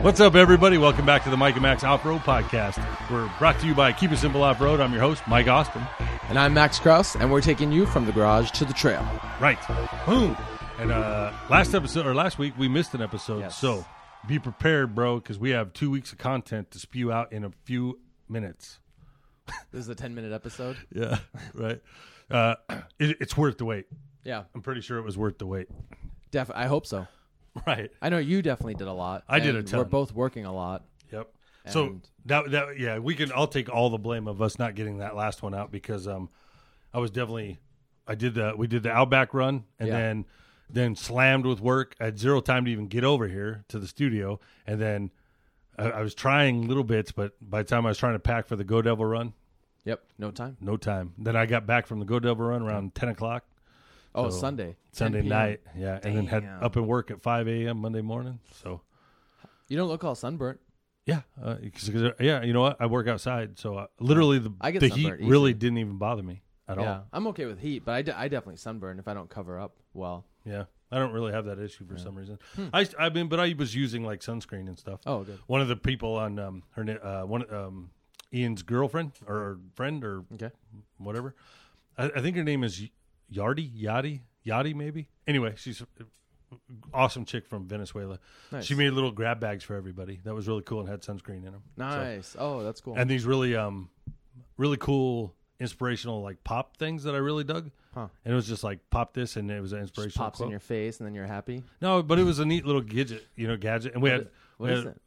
What's up, everybody? Welcome back to the Mike and Max Off-Road Podcast. We're brought to you by Keep It Simple Off-Road. I'm your host, Mike Austin. And I'm Max Krauss, and we're taking you from the garage to the trail. Right. Boom. And last week, we missed an episode. Yes. So be prepared, bro, because we have 2 weeks of content to spew out in a few minutes. This is a 10-minute episode? Yeah, right. It's worth the wait. Yeah. I'm pretty sure it was worth the wait. I hope so. Right. I know you definitely did a lot. I did a ton. We're both working a lot. Yep. So I'll take all the blame of us not getting that last one out because we did the Outback run and then slammed with work. I had zero time to even get over here to the studio. And then I was trying little bits, but by the time I was trying to pack for the Go Devil run. Yep. No time. Then I got back from the Go Devil run around 10 o'clock. Oh, so Sunday night, yeah. Damn. And then had up and work at 5 a.m. Monday morning. So you don't look all sunburnt. Yeah. Cause, you know what? I work outside, so literally the heat really didn't even bother me at all. Yeah, I'm okay with heat, but I definitely sunburn if I don't cover up well. Yeah. I don't really have that issue for some reason. But I was using like sunscreen and stuff. Oh, good. One of the people on Ian's girlfriend or friend or whatever, I think her name is... Yadi, maybe. Anyway, she's an awesome chick from Venezuela. Nice. She made little grab bags for everybody. That was really cool and had sunscreen in them. Nice. So, that's cool. And these really, really cool inspirational like pop things that I really dug. Huh. And it was just like pop this, and it was an inspirational. Just pops quote in your face, and then you're happy. No, but it was a neat little gadget. And it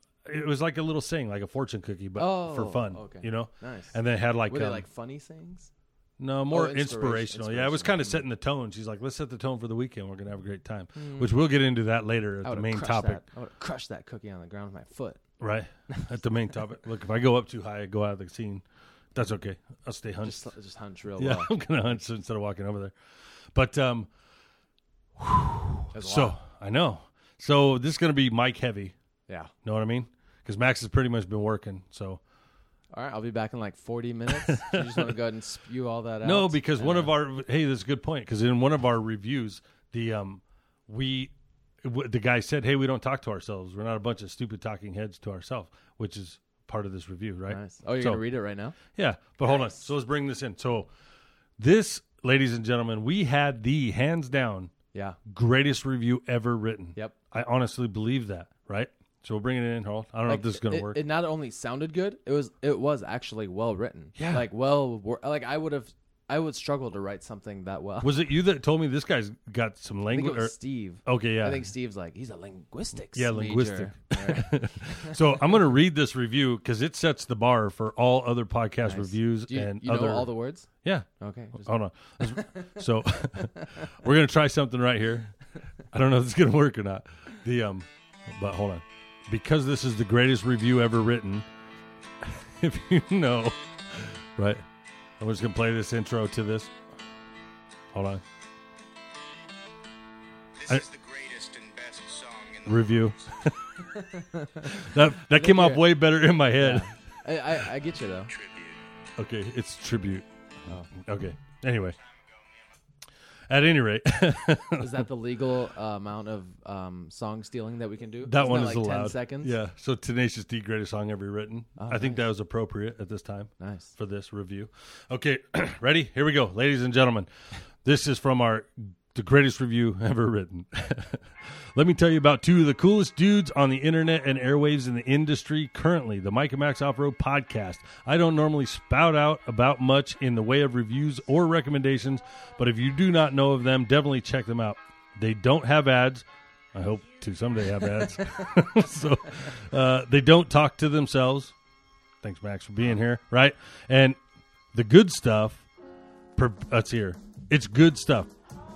was like a little saying, like a fortune cookie, but for fun. Okay. You know, nice. And then it had like were they like funny sayings? No, more inspirational. Yeah, it was kind of setting the tone. She's like, let's set the tone for the weekend. We're going to have a great time, which we'll get into that later at the main topic. I would have crushed that cookie on the ground with my foot. Right. At the main topic. Look, if I go up too high, I go out of the scene. That's okay. I'll stay hunched. Just hunch real well. Yeah, I'm going to hunch instead of walking over there. But, I know. So this is going to be Mike heavy. Yeah. Know what I mean? Because Max has pretty much been working, so... All right, I'll be back in like 40 minutes. So you just want to go ahead and spew all that out? No, because that's a good point. Because in one of our reviews, the guy said, hey, we don't talk to ourselves. We're not a bunch of stupid talking heads to ourselves, which is part of this review, right? Nice. Oh, you're going to read it right now? Yeah, but hold on. So let's bring this in. So this, ladies and gentlemen, we had the hands down greatest review ever written. Yep. I honestly believe that, right? So we'll bring it in, Harold. I don't know if this is going to work. It not only sounded good, it was actually well written. Yeah. I would struggle to write something that well. Was it you that told me this guy's got some language? I think it was Steve. Okay, yeah. I think Steve's like, he's a linguistics major. Linguistic. So I'm going to read this review because it sets the bar for all other podcast reviews. Do you know all the words? Yeah. Okay. Hold on. So we're going to try something right here. I don't know if it's going to work or not. But hold on. Because this is the greatest review ever written, if you know, right? I'm just going to play this intro to this. Hold on. This is the greatest and best song in the review. that came off way better in my head. Yeah. I get you, though. Okay, it's tribute. Oh. Okay, anyway. At any rate. Is that the legal amount of song stealing that we can do? That one is allowed. 10 seconds? Yeah. So Tenacious D, greatest song ever written. Oh, I think that was appropriate at this time. Nice. For this review. Okay. Ready? Here we go. Ladies and gentlemen, this is from the greatest review ever written. Let me tell you about two of the coolest dudes on the internet and airwaves in the industry currently, the Mike and Max Off-Road Podcast. I don't normally spout out about much in the way of reviews or recommendations, but if you do not know of them, definitely check them out. They don't have ads. I hope to someday have ads. So they don't talk to themselves. Thanks, Max, for being here, right? And the good stuff, that's here. It's good stuff.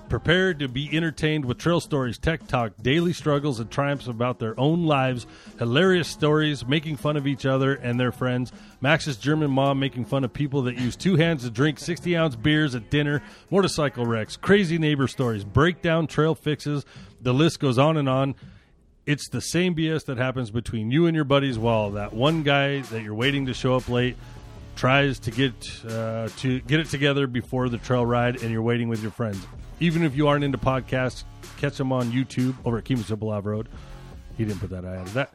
Prepare to be entertained with trail stories, tech talk, daily struggles and triumphs about their own lives, hilarious stories, making fun of each other and their friends, Max's German mom making fun of people that use two hands to drink 60-ounce beers at dinner, motorcycle wrecks, crazy neighbor stories, breakdown trail fixes, the list goes on and on. It's the same BS that happens between you and your buddies while that one guy that you're waiting to show up late tries to get it together before the trail ride and you're waiting with your friends. Even if you aren't into podcasts, catch them on YouTube over at Kemosipalab Road. He didn't put that. I added that.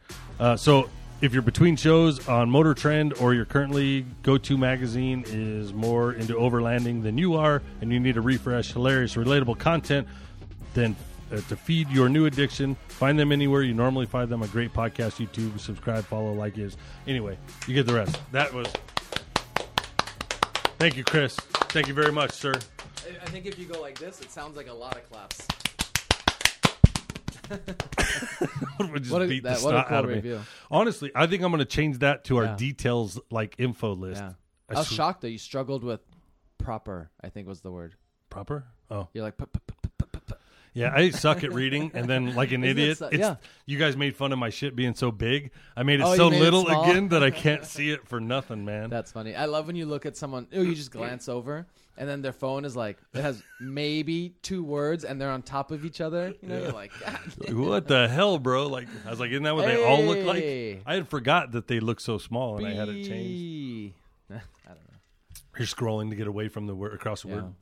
So if you're between shows on Motor Trend or your currently go-to magazine is more into overlanding than you are and you need a refresh, hilarious, relatable content, then to feed your new addiction, find them anywhere you normally find them, a great podcast, YouTube, subscribe, follow, like is. Anyway, you get the rest. That was... Thank you, Chris. Thank you very much, sir. I think if you go like this, it sounds like a lot of claps. What a cool review. Honestly, I think I'm going to change that to our details, like info list. Yeah. I was shocked that you struggled with proper, I think was the word. Proper? Oh. You're like... Yeah, I suck at reading, and then like an idiot, you guys made fun of my shit being so big. I made it so little again that I can't see it for nothing, man. That's funny. I love when you look at someone, you just glance over, and then their phone is like, it has maybe two words, and they're on top of each other. You know, you're like, God. What the hell, bro? Like, I was like, isn't that what they all look like? I had forgot that they look so small, and I had it changed. I don't know. You're scrolling to get away from the word, across the word.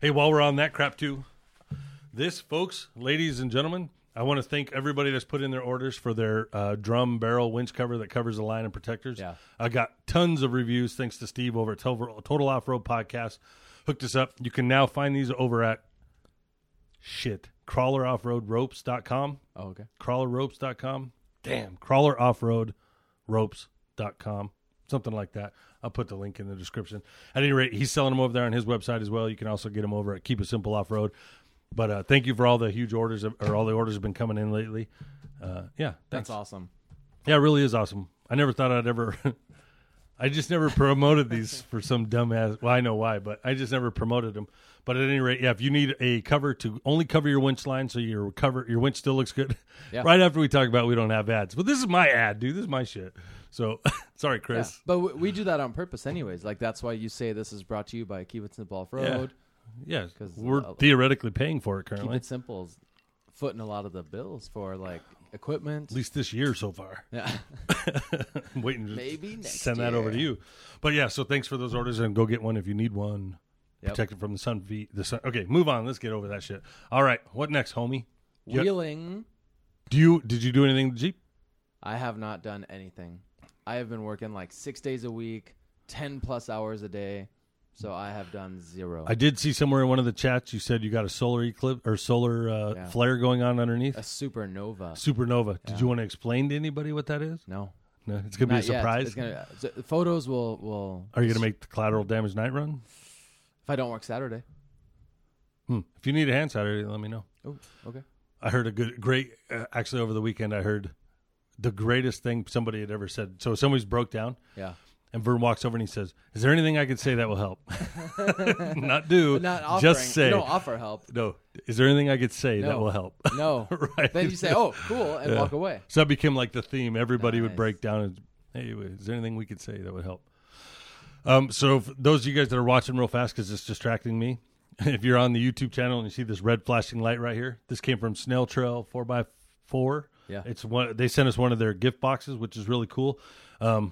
Hey, while we're on that crap, too. This, folks, ladies and gentlemen, I want to thank everybody that's put in their orders for their drum barrel winch cover that covers the line and protectors. Yeah. I got tons of reviews thanks to Steve over at Total Off-Road Podcast. Hooked us up. You can now find these over at CrawlerOffRoadRopes.com. Oh, okay. CrawlerRopes.com. Damn. CrawlerOffRoadRopes.com. Something like that. I'll put the link in the description. At any rate, he's selling them over there on his website as well. You can also get them over at Keep It Simple Off-Road. But thank you for all the huge orders, or all the orders have been coming in lately. That's awesome. Yeah, it really is awesome. I never thought I'd ever. I just never promoted these for some dumbass. Well, I know why, but I just never promoted them. But at any rate, yeah, if you need a cover to only cover your winch line so your winch still looks good. Yeah. Right after we talk about we don't have ads. But this is my ad, dude. This is my shit. So, sorry, Chris. Yeah, but we do that on purpose anyways. Like, that's why you say this is brought to you by Keep It Simple Off-Road. Yeah. Yeah, because we're theoretically paying for it currently. Keep It Simple is footing a lot of the bills for like equipment. At least this year so far. Yeah. I'm waiting to Maybe next year. That over to you. But yeah, so thanks for those orders and go get one if you need one. Yep. Protect it from the sun. Okay, move on. Let's get over that shit. All right, what next, homie? Wheeling. Did you do anything to the Jeep? I have not done anything. I have been working like 6 days a week, 10 plus hours a day. So I have done zero. I did see somewhere in one of the chats you said you got a solar eclipse or solar flare going on underneath. A supernova. Supernova. Yeah. Did you want to explain to anybody what that is? No. It's going to be a surprise. The photos will. Are you going to make the collateral damage night run? If I don't work Saturday. If you need a hand Saturday, let me know. Oh, okay. I heard a actually over the weekend I heard the greatest thing somebody had ever said. So somebody's broke down. Yeah. And Vern walks over and he says, "Is there anything I can say that will help?" Just say. You don't offer help. No. Is there anything I could say that will help? No. Right. Then you say, "Oh, cool," and walk away. So that became like the theme. Everybody would break down and, "Hey, is there anything we could say that would help?" So for those of you guys that are watching real fast because it's distracting me, if you're on the YouTube channel and you see this red flashing light right here, this came from Snell Trail 4x4. Yeah, it's one. They sent us one of their gift boxes, which is really cool.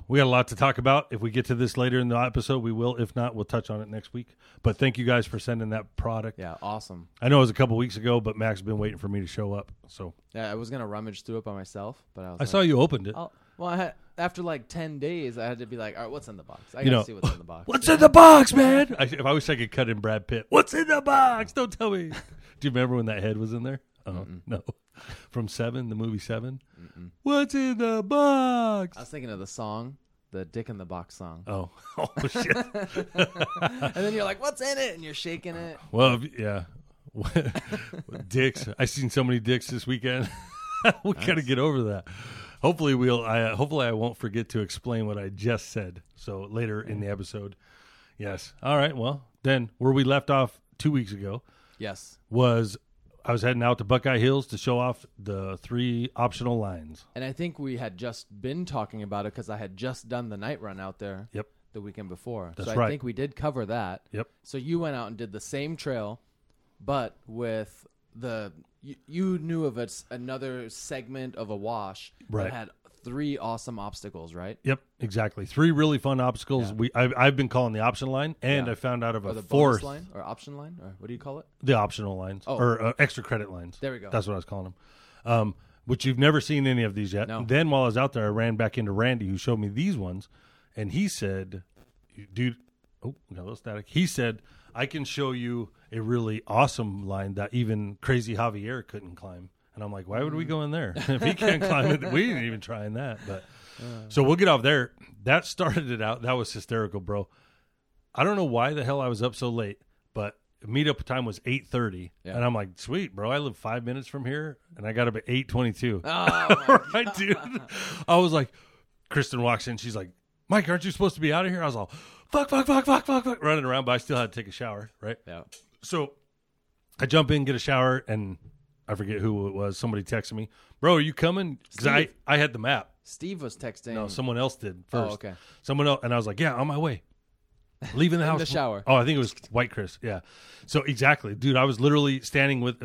We got a lot to talk about. If we get to this later in the episode, we will. If not, we'll touch on it next week. But thank you guys for sending that product. Yeah, awesome. I know it was a couple weeks ago, but Max has been waiting for me to show up. So yeah, I was gonna rummage through it by myself, but I saw you opened it. After like 10 days, I had to be like, all right, what's in the box? I gotta see what's in the box. What's in the box, man? I wish I could cut in Brad Pitt. What's in the box? Don't tell me. Do you remember when that head was in there? No. From Seven, the movie Seven. Mm-mm. What's in the box? I was thinking of the song, the Dick in the Box song. Oh shit. And then you're like, what's in it? And you're shaking it. Well, yeah. Dicks. I seen so many dicks this weekend. We gotta get over that. Hopefully I won't forget to explain what I just said. So later in the episode. Yes. All right. Well, then where we left off 2 weeks ago. Yes. I was heading out to Buckeye Hills to show off the three optional lines. And I think we had just been talking about it because I had just done the night run out there the weekend before. That's right. I think we did cover that. Yep. So you went out and did the same trail, but with you knew of another segment of a wash that had three awesome obstacles, right? Yep, exactly. Three really fun obstacles. Yeah. I've been calling the option line, and I found out of a fourth line or option line, or what do you call it? The optional lines or extra credit lines. There we go. That's what I was calling them. which you've never seen any of these yet. No. Then while I was out there, I ran back into Randy, who showed me these ones, and he said, dude, oh, we got a little static. He said, I can show you a really awesome line that even crazy Javier couldn't climb. And I'm like, why would we go in there? If he can't climb it, we didn't even try in that. But so we'll get off there. That started it out. That was hysterical, bro. I don't know why the hell I was up so late, but meetup time was 8:30, yeah. And I'm like, sweet, bro. I live 5 minutes from here, and I got up at 8:22. Oh, right, dude. I was like, Kristen walks in. She's like, Mike, aren't you supposed to be out of here? I was all, fuck, running around, but I still had to take a shower, right? Yeah. So I jump in, get a shower, and I forget who it was. Somebody texted me, bro, are you coming? Because I had the map. Steve was texting. No, someone else did first. Oh, okay. Someone else. And I was like, yeah, on my way. Leaving the house. In the shower. Oh, I think it was White Chris. Yeah. So exactly. Dude, I was literally standing with,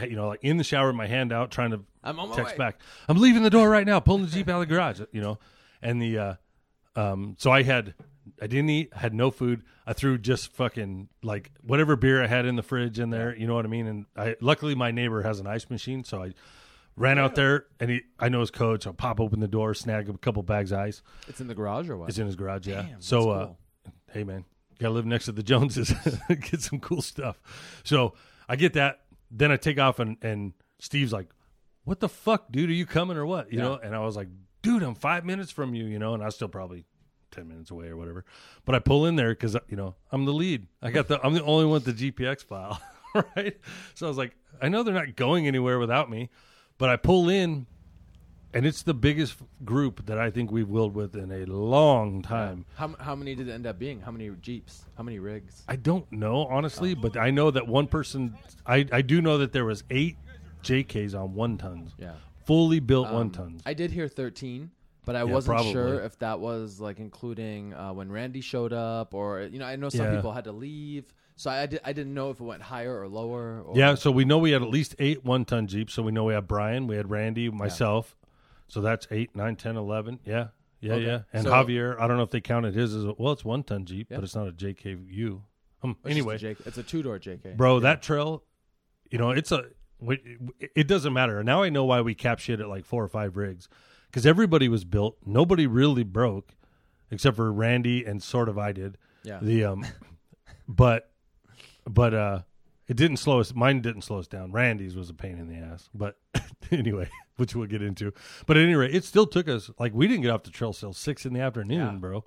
like in the shower with my hand out trying to text back. I'm leaving the door right now, pulling the Jeep out of the garage, you know. And the, so I didn't eat, I had no food. I threw just fucking like whatever beer I had in the fridge in there. You know what I mean? And luckily my neighbor has an ice machine. So I ran out there and I know his code. So I pop open the door, snag a couple bags of ice. It's in the garage or what? It's in his garage. Yeah. Damn, so, cool. Hey man, you gotta live next to the Joneses, get some cool stuff. So I get that. Then I take off and Steve's like, what the fuck, dude? Are you coming or what? You know? And I was like, dude, I'm 5 minutes from you, you know, and I was still probably 10 minutes away or whatever. But I pull in there because, you know, I'm the lead. I'm the only one with the GPX file, right? So I was like, I know they're not going anywhere without me, but I pull in and it's the biggest group that I think we've wheeled with in a long time. Yeah. How many did it end up being? How many Jeeps? How many rigs? I don't know, honestly, but I know that one person, I do know that there was 8 JKs on 1 tons. Yeah. Fully built 1 tons. I did hear 13, but I wasn't sure if that was like including when Randy showed up or, you know, I know some people had to leave. So I didn't know if it went higher or lower. Or so we know we had at least 8 1-ton Jeeps. So we know we had Brian, we had Randy, myself. Yeah. So that's 8, 9, 10, 11. Yeah. Yeah, okay. Yeah. And so, Javier, I don't know if they counted his as well, it's 1-ton Jeep, but it's not a JKU. Anyway. It's a 2-door JK. Bro, that trail, you know, it doesn't matter. Now I know why we cap shit at like 4 or 5 rigs, because everybody was built. Nobody really broke, except for Randy and sort of I did. Yeah. The but it didn't slow us. Mine didn't slow us down. Randy's was a pain in the ass, but anyway, which we'll get into. But at any rate, it still took us like we didn't get off the trail till 6 p.m, bro.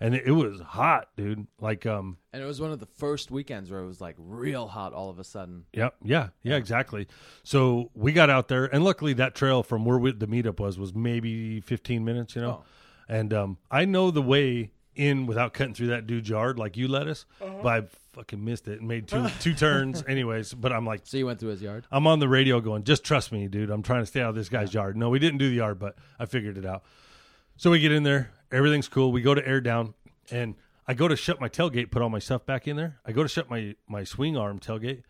And it was hot, dude. Like, and it was one of the first weekends where it was like real hot all of a sudden. Yep. Yeah, exactly. So we got out there, and luckily that trail from where the meetup was maybe 15 minutes, you know. Oh. And I know the way in without cutting through that dude's yard like you let us, but I fucking missed it and made two turns anyways. But I'm like, so you went through his yard? I'm on the radio going, just trust me, dude. I'm trying to stay out of this guy's yard. No, we didn't do the yard, but I figured it out. So we get in there. Everything's cool. We go to air down, and I go to shut my tailgate, put all my stuff back in there. I go to shut my swing arm tailgate,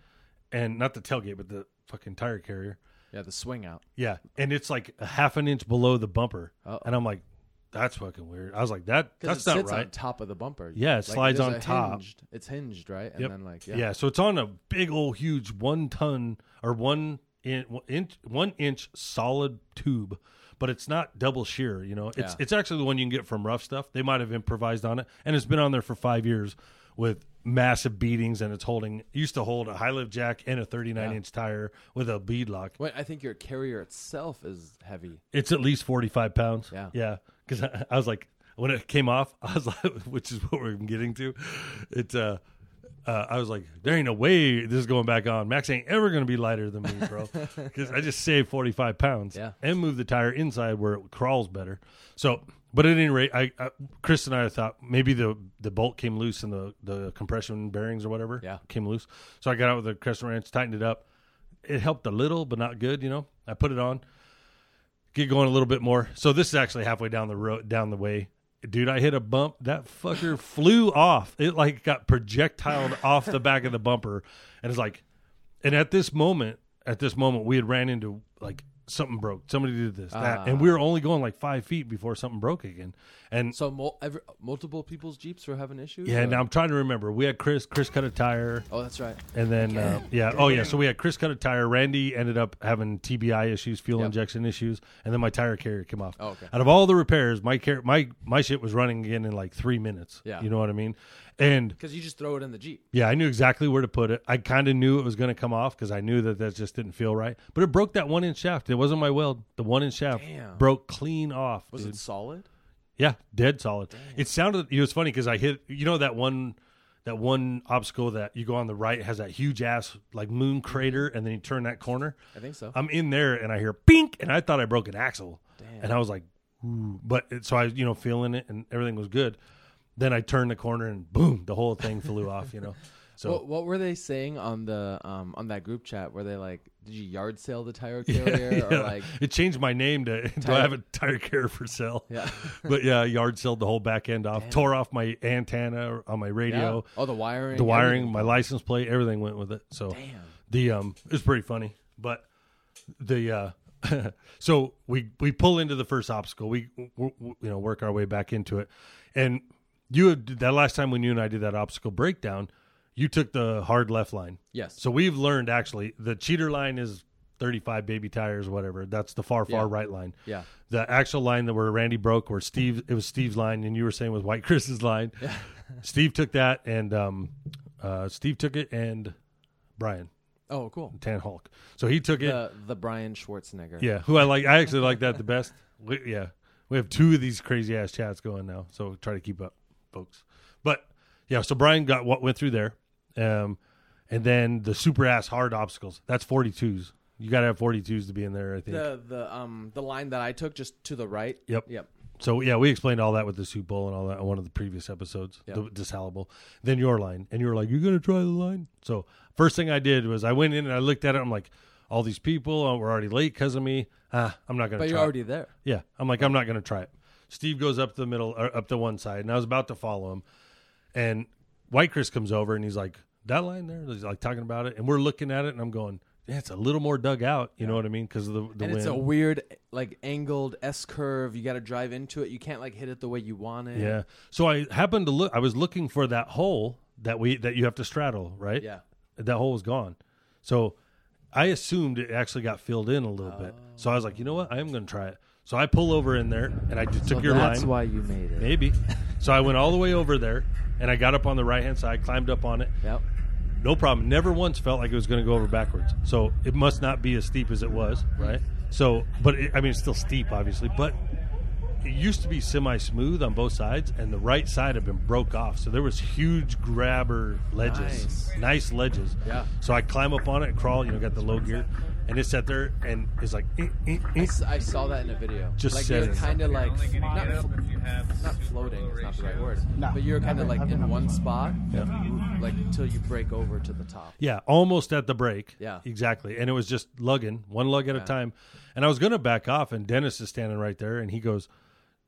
and not the tailgate, but the fucking tire carrier. Yeah, the swing out. Yeah, and it's like a half an inch below the bumper. Uh-oh. And I'm like, that's fucking weird. I was like, that's not right. Because it sits on top of the bumper. Yeah, it slides on top. It's hinged, right? And then yeah, so it's on a big old huge 1-ton or 1-inch solid tube. But it's not double shear, you know. It's actually the one you can get from Rough Stuff. They might have improvised on it, and it's been on there for 5 years with massive beatings, and it's used to hold a high lift jack and a 39-inch tire with a bead lock. Wait, I think your carrier itself is heavy. It's at least 45 pounds. Yeah. Because I was like, when it came off, I was like, which is what we're getting to. It's I was like, there ain't no way this is going back on. Max ain't ever going to be lighter than me, bro. Because I just saved 45 pounds and moved the tire inside where it crawls better. So, but at any rate, I Chris and I thought maybe the bolt came loose and the compression bearings or whatever came loose. So I got out with a crescent wrench, tightened it up. It helped a little, but not good, you know. I put it on, get going a little bit more. So this is actually halfway down the way. Dude, I hit a bump. That fucker flew off. It like got projectiled off the back of the bumper. And it's like, and at this moment, we had ran into like something broke. Somebody did this, that, and we were only going like 5 feet before something broke again. And so multiple people's Jeeps were having issues. Yeah, and I'm trying to remember. We had Chris cut a tire. Oh, that's right. And then so we had Chris cut a tire. Randy ended up having TBI issues, fuel injection issues, and then my tire carrier came off. Oh, okay. Out of all the repairs, my shit was running again in like 3 minutes. Yeah, you know what I mean. And because you just throw it in the Jeep. Yeah, I knew exactly where to put it. I kind of knew it was going to come off because I knew that just didn't feel right. But it broke that 1-inch shaft. It wasn't my weld. The 1-inch shaft broke clean off. Was it solid? Yeah, dead solid. Dang. It sounded. It was funny because I hit. You know that one obstacle that you go on the right has that huge ass like moon crater, and then you turn that corner. I think so. I'm in there and I hear bink, and I thought I broke an axle. Damn. And I was like, ooh. So I was feeling it, and everything was good. Then I turned the corner and boom, the whole thing flew off, So what were they saying on the on that group chat? Were they like, did you yard sale the tire carrier? Yeah, yeah. Or like, it changed my name to do I have a tire carrier for sale? Yeah. But yeah, yard sailed the whole back end off. Damn. Tore off my antenna on my radio. Yeah. Oh, the wiring, everything. My license plate, everything went with it. So damn. It was pretty funny. But so we pull into the first obstacle. We work our way back into it. And that last time when you and I did that obstacle breakdown, you took the hard left line. Yes. So we've learned, actually, the cheater line is 35 baby tires, whatever. That's the far right line. Yeah. The actual line that where Randy broke, where it was Steve's line, and you were saying was White Chris's line. Yeah. Steve took that, and Steve took it, and Brian. Oh, cool. Tan Hulk. So he took it. The Brian Schwarzenegger. Yeah. Who I like. I actually like that the best. We have two of these crazy ass chats going now, so try to keep up, folks. But yeah, so Brian got what went through there, and then the super ass hard obstacles. That's 42s. You got to have 42s to be in there. I think the line that I took just to the right. Yep. So yeah, we explained all that with the soup bowl and all that on one of the previous episodes. Yep. The salable. Then your line, and you were like, "You're gonna try the line." So first thing I did was I went in and I looked at it. I'm like, all these people were already late because of me. I'm not gonna. But you're already there. Yeah, I'm like, I'm not gonna try it. Steve goes up the middle, or up to one side, and I was about to follow him. And White Chris comes over, and he's like, that line there? He's like talking about it. And we're looking at it, and I'm going, yeah, it's a little more dug out. You know what I mean? Because of the wind. It's a weird, like, angled S-curve. You got to drive into it. You can't, like, hit it the way you want it. Yeah. So I happened to look. I was looking for that hole that you have to straddle, right? Yeah. That hole was gone. So I assumed it actually got filled in a little bit. So I was like, you know what? I am going to try it. So I pull over in there, and I took your line. That's why you made it. Maybe. So I went all the way over there, and I got up on the right-hand side, climbed up on it. Yep. No problem. Never once felt like it was going to go over backwards. So it must not be as steep as it was, right? So, it's still steep, obviously. But it used to be semi-smooth on both sides, and the right side had been broke off. So there was huge grabber ledges. Nice ledges. Yeah. So I climb up on it and crawl, got the low gear. And it sat there, and it's like... I saw that in a video. Just like you're kind of like... Not floating is not the right word. No, but you're kind of like in one spot, like until you break over to the top. Yeah, almost at the break. Yeah. Exactly. And it was just lugging, one lug at a time. And I was going to back off, and Dennis is standing right there, and he goes,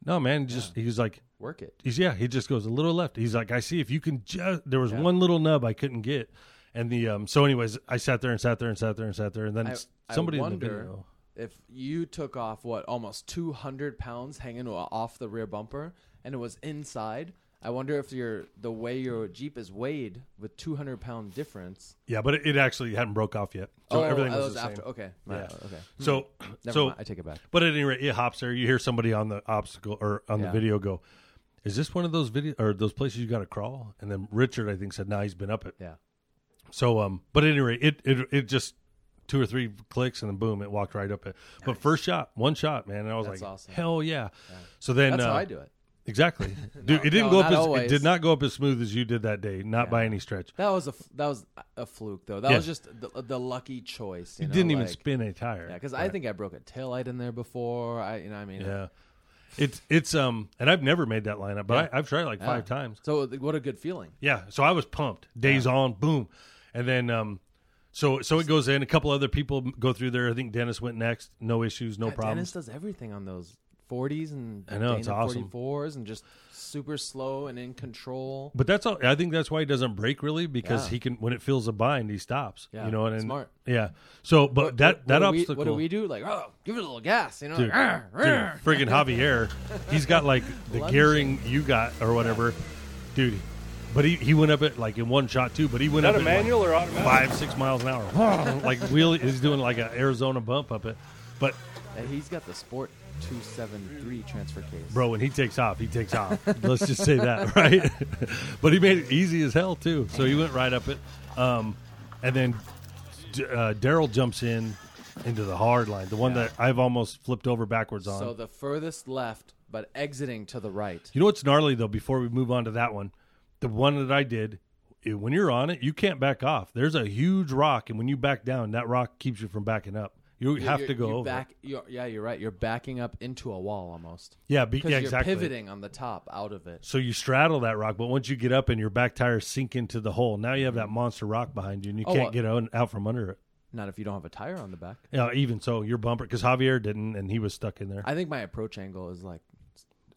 no, man, just... He's like... Work it. He just goes a little left. He's like, I see if you can just... There was one little nub I couldn't get. And I sat there and sat there and sat there and sat there. And then somebody in the video. If you took off, almost 200 pounds hanging off the rear bumper and it was inside, I wonder if the way your Jeep is weighed with 200-pound difference. Yeah, but it actually hadn't broke off yet. So everything was the same. After, okay. Yeah. Okay. So, Never mind. I take it back. But at any rate, it hops there. You hear somebody on the obstacle or on the video go, is this one of those video or those places you got to crawl? And then Richard, I think, said, he's been up it. Yeah. So, but at any rate, it just 2 or 3 clicks and then boom, it walked right up it. Nice. But first shot, one shot, man. And I was awesome. Hell yeah. So then that's how I do it. Exactly. Dude, it did not go up as smooth as you did that day, not by any stretch. That was a fluke though. That was just the lucky choice. You didn't even spin a tire. Yeah, because I think I broke a taillight in there before. Yeah. It's and I've never made that lineup, but I've tried like 5 times. So what a good feeling. Yeah. So I was pumped. Days on, boom. And then, so it goes in. A couple other people go through there. I think Dennis went next. No issues, no problem. Dennis does everything on those 40s and I know, it's awesome. 44s and just super slow and in control. But that's all. I think that's why he doesn't brake really, because he can, when it feels a bind, he stops. Yeah, you know, and smart. Yeah. So, but that obstacle. What do we do? Like, oh, give it a little gas, you know? Dude, like, friggin' Javier, he's got like the gearing you got or whatever, dude. But he went up at like in one shot too. But he went up at manual or automatic? 5-6 miles an hour, like wheel. He's doing like an Arizona bump up it, but and he's got the Sport 273 transfer case, bro. When he takes off, he takes off. Let's just say that, right? But he made it easy as hell too. So he went right up it, and then Daryl jumps in into the hard line, the one that I've almost flipped over backwards on. So the furthest left, but exiting to the right. You know what's gnarly though? Before we move on to that one. The one that I did, when you're on it, you can't back off. There's a huge rock, and when you back down, that rock keeps you from backing up. You have to go over. Yeah, you're right. You're backing up into a wall almost. Yeah, because exactly. You're pivoting on the top out of it. So you straddle that rock, but once you get up and your back tires sink into the hole, now you have that monster rock behind you, and you can't get out from under it. Not if you don't have a tire on the back. Yeah, even so, your bumper, because Javier didn't, and he was stuck in there. I think my approach angle is like,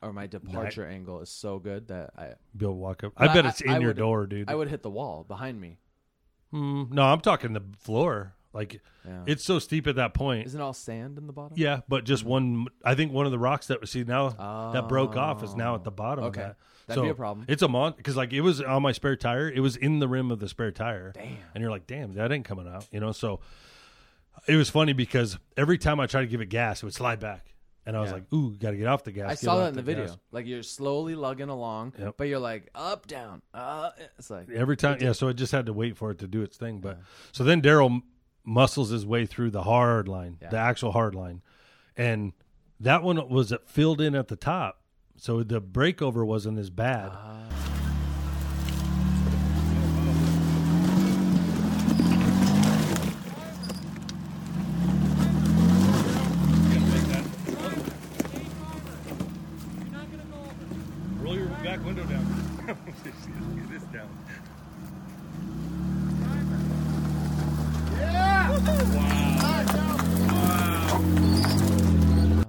or my departure angle is so good that Bill walk up. I bet it's in your door, dude. I would hit the wall behind me. No, I'm talking the floor. Like it's so steep at that point. Isn't it all sand in the bottom? Yeah, but just one. I think one of the rocks that that broke off is now at the bottom. Okay, that'd be a problem. It's a monster because like it was on my spare tire. It was in the rim of the spare tire. Damn. And you're like, damn, that ain't coming out. You know. So it was funny because every time I tried to give it gas, it would slide back. And I was like, ooh, got to get off the gas. I saw that in the video. Gas. Like, you're slowly lugging along, but you're like, up, down. It's like every time. Yeah, so I just had to wait for it to do its thing. But so then Daryl muscles his way through the hard line, the actual hard line. And that one was filled in at the top. So the breakover wasn't as bad.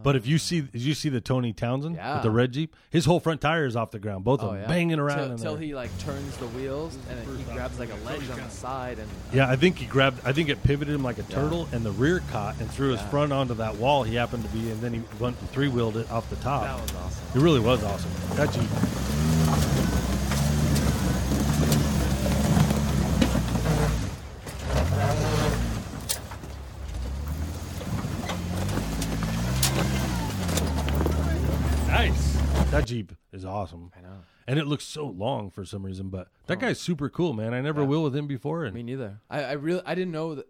But did you see the Tony Townsend with the red Jeep? His whole front tire is off the ground, both of them banging around. Until he like turns the wheels and then he grabs like a ledge on the side. And I think it pivoted him like a turtle, and the rear caught and threw his front onto that wall he happened to be, and then he went and three wheeled it off the top. That was awesome. It really was awesome. That Jeep. That Jeep is awesome. I know. And it looks so long for some reason, but that guy's super cool, man. I never wheeled with him before. And me neither. I didn't know that,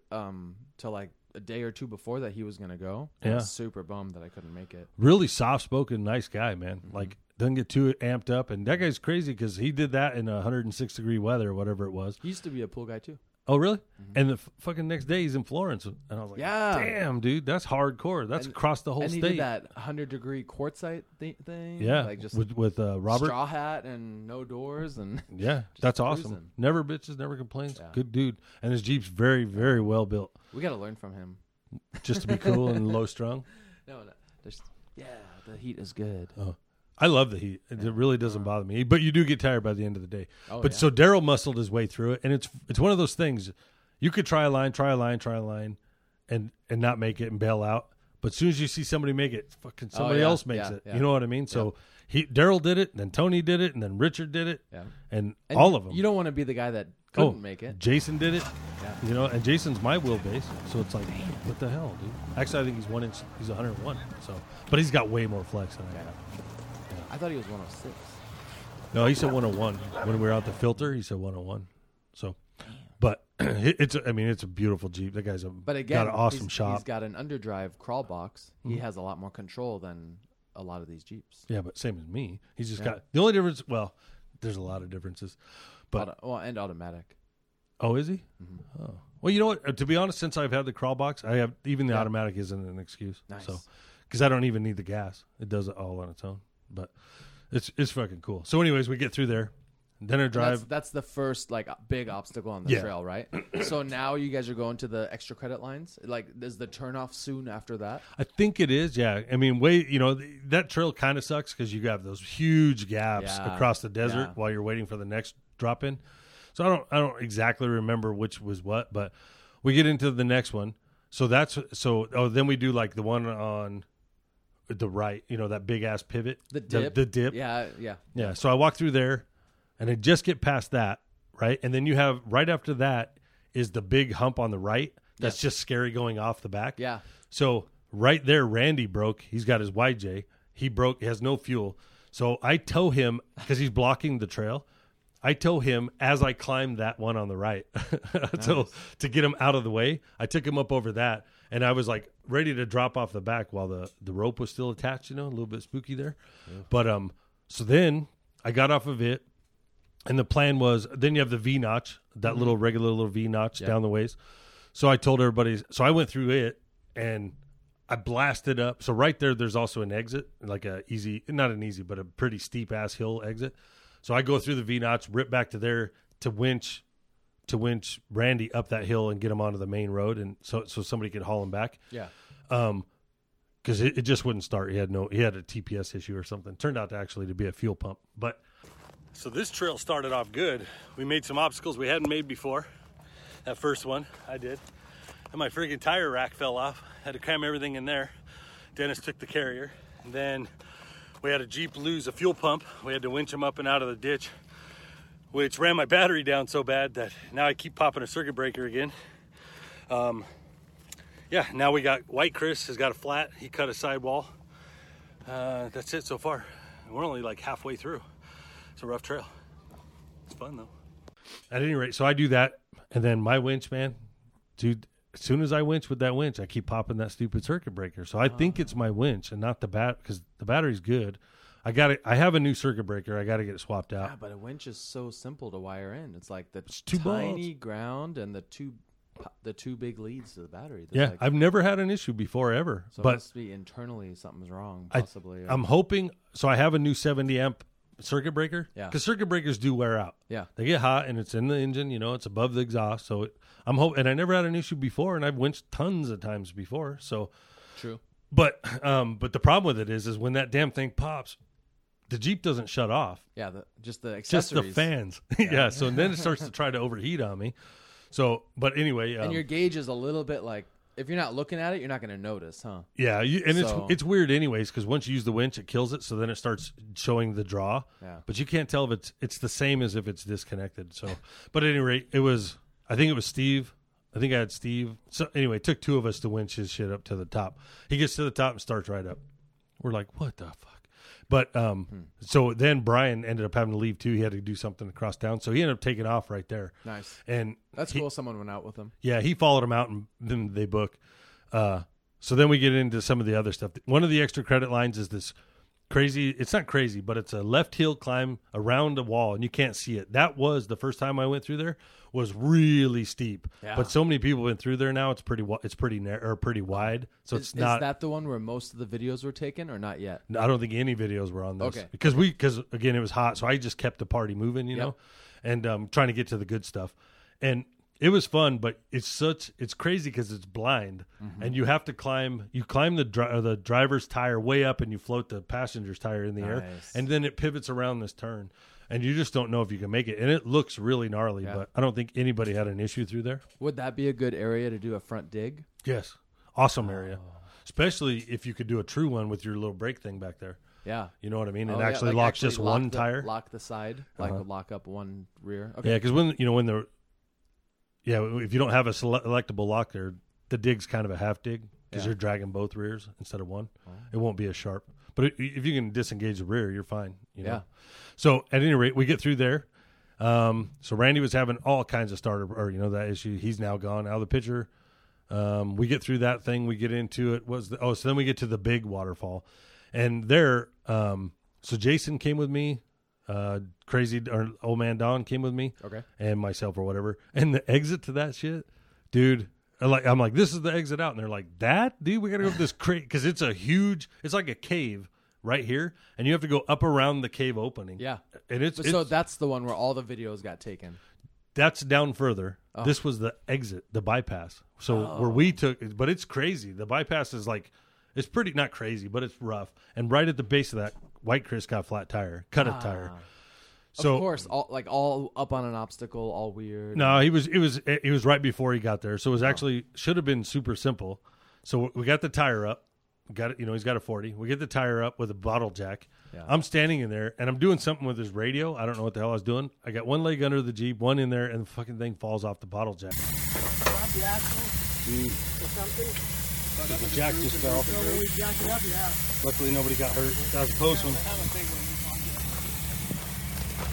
till like a day or two before that he was going to go. Yeah. I was super bummed that I couldn't make it. Really soft-spoken, nice guy, man. Mm-hmm. Like, doesn't get too amped up. And that guy's crazy because he did that in 106-degree weather, whatever it was. He used to be a pool guy, too. Oh, really? Mm-hmm. And the fucking next day he's in Florence. And I was like, damn, dude, that's hardcore. That's across the whole state. And he did that 100-degree quartzite thing. Yeah, like just with Robert. Straw hat and no doors. And yeah, that's cruising. Awesome. Never bitches, never complains. Yeah. Good dude. And his Jeep's very, very well built. We got to learn from him. Just to be cool and low strung? No. The heat is good. Oh. I love the heat. It really doesn't bother me. But you do get tired by the end of the day. So Daryl muscled his way through it. And it's one of those things. You could try a line, and not make it and bail out. But as soon as you see somebody make it, fucking somebody else makes it. Yeah. You know what I mean? So Daryl did it, and then Tony did it, and then Richard did it, and all of them. You don't want to be the guy that couldn't make it. Jason did it. Yeah. You know, and Jason's my wheelbase. So it's like, what the hell, dude? Actually, I think he's 1 inch. He's 101. So, but he's got way more flex than I have. I thought he was 106. No, he said 101. When we were out the filter, he said 101. So, but it's a beautiful Jeep. That guy's got an awesome shop. He's got an underdrive crawl box. He has a lot more control than a lot of these Jeeps. Yeah, but same as me. He's just got the only difference. Well, there's a lot of differences, but and automatic. Oh, is he? Mm-hmm. Oh, well, you know what? To be honest, since I've had the crawl box, I have even the automatic isn't an excuse. Nice. So, because I don't even need the gas, it does it all on its own. But it's fucking cool. So anyways, we get through there. Dinner drive. That's the first like big obstacle on the trail, right? So now you guys are going to the extra credit lines. Like, is the turnoff soon after that? I think it is. Yeah. I mean, that trail kind of sucks because you have those huge gaps across the desert while you're waiting for the next drop in. So I don't exactly remember which was what, but we get into the next one. Then we do like the one on the right, that big ass pivot, the dip. Yeah. So I walk through there. And I just get past that, right? And then you have, right after that is the big hump on the right. That's just scary going off the back. Yeah. So right there, Randy broke. He's got his YJ. He broke. He has no fuel. So I tow him because he's blocking the trail. I tow him as I climb that one on the right. Nice. So to get him out of the way, I took him up over that. And I was like ready to drop off the back while the rope was still attached, a little bit spooky there. Yeah. But so then I got off of it. And the plan was, then you have the V notch, that little V notch down the ways. So I told everybody, so I went through it and I blasted up. So right there's also an exit, like not an easy, but a pretty steep ass hill exit. So I go through the V notch, rip back to there to winch Randy up that hill and get him onto the main road. And so somebody could haul him back. Yeah. Cause it just wouldn't start. He had a TPS issue or something. Turned out to be a fuel pump, but. So this trail started off good. We made some obstacles we hadn't made before. That first one, I did. And my friggin' tire rack fell off. Had to cram everything in there. Dennis took the carrier. And then we had a Jeep lose a fuel pump. We had to winch him up and out of the ditch, which ran my battery down so bad that now I keep popping a circuit breaker again. Now we got White Chris has got a flat. He cut a sidewall. That's it so far. We're only like halfway through. It's a rough trail. It's fun, though. At any rate, so I do that, and then my winch, man, dude, as soon as I winch with that winch, I keep popping that stupid circuit breaker. So I think it's my winch and not the battery, because the battery's good. I have a new circuit breaker. I got to get it swapped out. Yeah, but a winch is so simple to wire in. It's like it's two tiny balls. Ground and the two big leads to the battery. That's I've never had an issue before ever. So it must be internally something's wrong, possibly. I'm hoping, so I have a new 70 amp circuit breaker, because circuit breakers do wear out. Yeah, they get hot, and it's in the engine. It's above the exhaust. So I'm hoping, and I never had an issue before, and I've winched tons of times before. So true. But the problem with it is when that damn thing pops, the Jeep doesn't shut off. Yeah, just the accessories, just the fans. Yeah. So then it starts to try to overheat on me. So, but anyway, and your gauge is a little bit like. If you're not looking at it, you're not going to notice, huh? Yeah, it's weird anyways, because once you use the winch, it kills it, so then it starts showing the draw. Yeah. But you can't tell if it's the same as if it's disconnected. So, but at any rate, I think it was Steve. I think I had Steve. So anyway, it took two of us to winch his shit up to the top. He gets to the top and starts right up. We're like, what the fuck? But so then Brian ended up having to leave too. He had to do something to cross town, so he ended up taking off right there. Nice, and that's cool. Someone went out with him. Yeah, he followed him out, and then they book. So then we get into some of the other stuff. One of the extra credit lines is this crazy. It's not crazy, but it's a left hill climb around a wall, and you can't see it. That was the first time I went through there. Was really steep, but so many people went through there now. It's pretty narrow or pretty wide. So it's not. Is that the one where most of the videos were taken, or not yet? No, I don't think any videos were on this. Okay. Because again, it was hot, so I just kept the party moving, know, and trying to get to the good stuff. And it was fun, but it's crazy because it's blind, and you have to climb. You climb the driver's tire way up, and you float the passenger's tire in the air, and then it pivots around this turn. And you just don't know if you can make it. And it looks really gnarly, but I don't think anybody had an issue through there. Would that be a good area to do a front dig? Yes. Awesome area. Especially if you could do a true one with your little brake thing back there. Yeah. You know what I mean? And actually lock one tire. Lock the side, lock up one rear. Okay. Yeah, because if you don't have a electable lock there, the dig's kind of a half dig because you're dragging both rears instead of one. Oh. It won't be as sharp. But if you can disengage the rear, you're fine. Yeah. So at any rate, we get through there. So Randy was having all kinds of that issue. He's now gone out of the picture. We get through that thing. We get into it. So then we get to the big waterfall, and there. So Jason came with me. Crazy or old man Don came with me. Okay. And myself or whatever. And the exit to that shit, dude. I'm like, this is the exit out. And they're like, that? Dude, we got to go up this crate. Because it's a huge, it's like a cave right here, and you have to go up around the cave opening. Yeah. And it's so that's the one where all the videos got taken. That's down further. Oh. This was the exit, the bypass. So where we took, but it's crazy. The bypass is like, it's pretty, not crazy, but it's rough. And right at the base of that, White Chris got flat tire, cut a tire. So, of course, all up on an obstacle, all weird. No, it was right before he got there. So it was actually should have been super simple. So we got the tire up. Got it, he's got a 40. We get the tire up with a bottle jack. Yeah. I'm standing in there, and I'm doing something with his radio. I don't know what the hell I was doing. I got one leg under the Jeep, one in there, and the fucking thing falls off the bottle jack. The jack just fell. Luckily, nobody got hurt. That was a close one.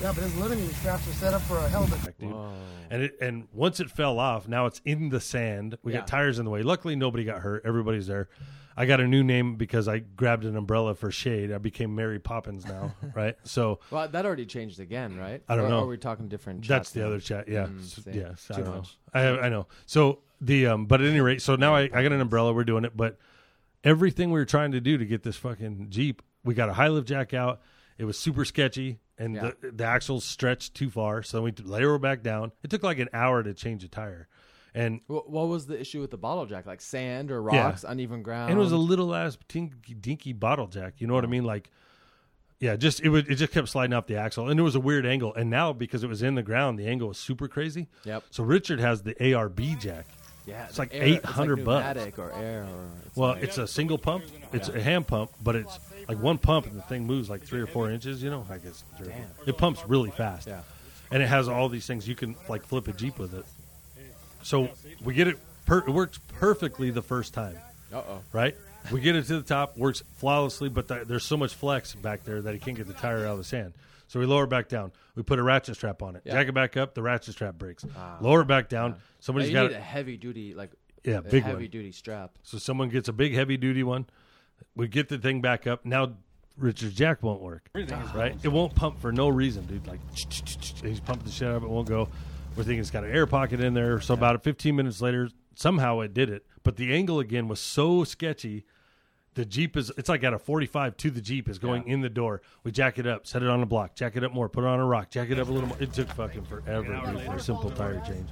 Yeah, but his living straps are set up for a hell of a... Dude. And once it fell off, now it's in the sand. We got tires in the way. Luckily, nobody got hurt. Everybody's there. I got a new name because I grabbed an umbrella for shade. I became Mary Poppins now, right? So, well, that already changed again, right? I don't know. Or are we talking different? That's the other chat. Yeah, yes. I don't know. I know. So the but at any rate, so now I got an umbrella. We're doing it, but everything we were trying to do to get this fucking Jeep, we got a high lift jack out. It was super sketchy, and the axles stretched too far, so we layer back down. It took like an hour to change a tire. And what was the issue with the bottle jack? Like sand or rocks, uneven ground? And it was a little ass dinky bottle jack. You know what I mean? Like, yeah, just it just kept sliding off the axle, and it was a weird angle. And now because it was in the ground, the angle was super crazy. Yep. So Richard has the ARB jack. Yeah, it's like $800 bucks. Or air, or it's a single pump. It's a hand pump, but it's like one pump, and the thing moves like 3 or 4 inches. You know, I guess it pumps really fast. Yeah. And it has all these things. You can like flip a Jeep with it. So we get it. It works perfectly the first time. Right? We get it to the top. Works flawlessly, but there's so much flex back there that he can't get the tire out of the sand. So we lower back down. We put a ratchet strap on it. Jack it back up. The ratchet strap breaks. Lower it back down. Somebody's got a heavy duty, big heavy duty strap. So someone gets a big heavy duty one. We get the thing back up. Now Richard's jack won't work. Right? It won't pump for no reason, dude. Like he's pumping the shit out of it. Won't go. We're thinking it's got an air pocket in there. So about 15 minutes later, somehow it did it. But the angle, again, was so sketchy. The Jeep it's like at a 45 to the Jeep is going in the door. We jack it up, set it on a block, jack it up more, put it on a rock, jack it up a little more. It took fucking forever for a simple tire change.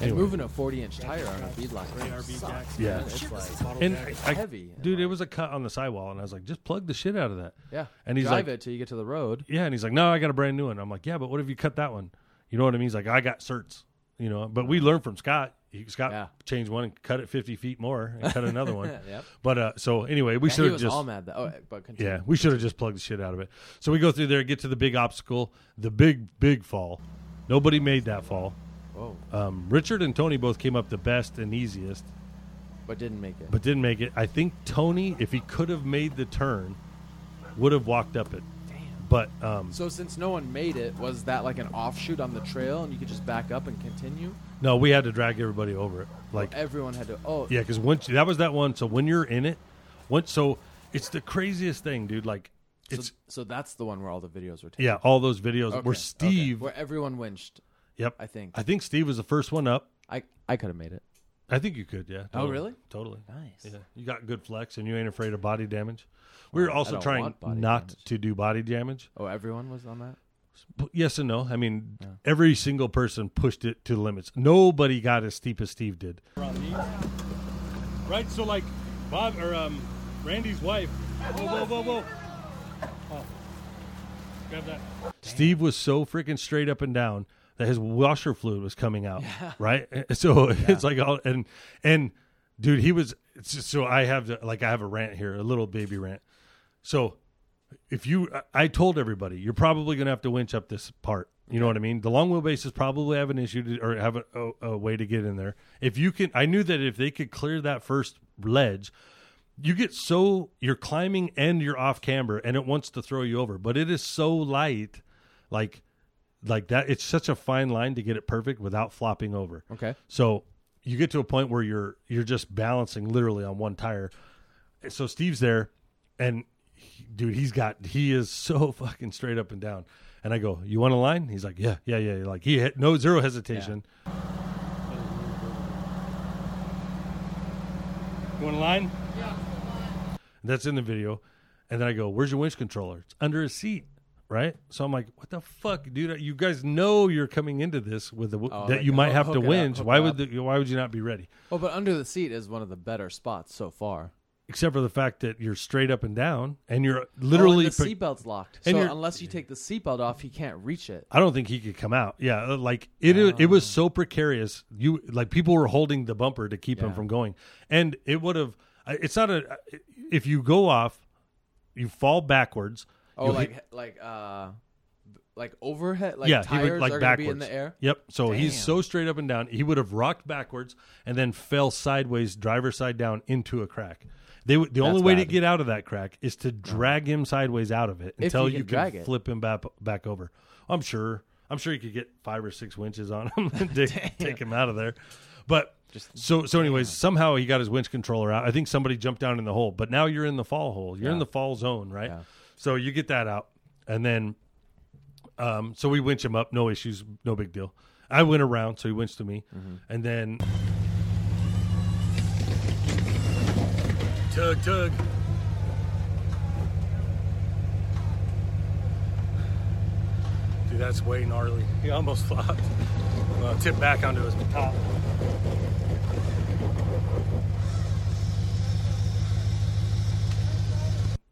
Anyway. And moving a 40-inch tire on a beadlock sucks. Yeah. It's like, and heavy. Dude, it was a cut on the sidewall, and I was like, just plug the shit out of that. Yeah. And he's drive it till you get to the road. Yeah, and he's like, no, I got a brand new one. I'm like, yeah, but what if you cut that one? You know what I mean? He's like, I got certs, but we learned from Scott. Scott changed one and cut it 50 feet more and cut another one. Yep. But so anyway, we should have just all mad. We should have just plugged the shit out of it. So we go through there, get to the big obstacle, the big fall. Nobody made that fall. Whoa. Richard and Tony both came up the best and easiest, but didn't make it. I think Tony, if he could have made the turn, would have walked up it. But so since no one made it, was that like an offshoot on the trail, and you could just back up and continue? No, we had to drag everybody over it. Like everyone had to. Oh, yeah, because once that was that one. So when you're in it, it's the craziest thing, dude. Like it's so that's the one where all the videos were taken. Yeah, all those videos where Steve, where everyone winched. Yep, I think Steve was the first one up. I could have made it. I think you could, yeah. Totally. Oh, really? Totally. Nice. Yeah. You got good flex, and you ain't afraid of body damage. We were also trying not to do body damage. Oh, everyone was on that? Yes and no. I mean, every single person pushed it to the limits. Nobody got as steep as Steve did. Right, so like Bob or Randy's wife. Whoa. Oh. Grab that. Steve was so freaking straight up and down that his washer fluid was coming out, right? So it's like all and dude, he was. So I have a rant here, a little baby rant. So I told everybody, you're probably gonna have to winch up this part. You know what I mean? The long wheelbases probably have an issue or have a way to get in there. If you can, I knew that if they could clear that first ledge. You get so you're climbing and you're off camber, and it wants to throw you over, but it is so light, like that. It's such a fine line to get it perfect without flopping over. Okay. So you get to a point where you're just balancing literally on one tire. So Steve's there, and he is so fucking straight up and down. And I go, you want a line? He's like, yeah. Like he had no zero hesitation. Yeah. You want a line? Yeah. That's in the video. And then I go, where's your winch controller? It's under his seat, right? So I'm like, what the fuck, dude? You guys know you're coming into this with the that you might have to winch. Why would you not be ready? Oh, but under the seat is one of the better spots so far. Except for the fact that you're straight up and down, and you're literally... and the seatbelt's locked. So unless you take the seatbelt off, he can't reach it. I don't think he could come out. Yeah, like, it was so precarious. People were holding the bumper to keep him from going. And it would have... It's not a... If you go off, you fall backwards. Oh, like overhead? Like yeah, tires would, like, are going to be in the air? Yep. So he's so straight up and down. He would have rocked backwards and then fell sideways, driver side down, into a crack. The only way to get out of that crack is to drag him sideways out of it until you can flip him back over. I'm sure you could get 5 or 6 winches on him and take him out of there. But anyways, somehow he got his winch controller out. I think somebody jumped down in the hole, but now you're in the fall hole. You're in the fall zone, right? Yeah. So you get that out, and then so we winch him up. No issues, no big deal. I went around, so he winched to me, and then... Tug. Dude, that's way gnarly. He almost flopped. Tipped back onto his top.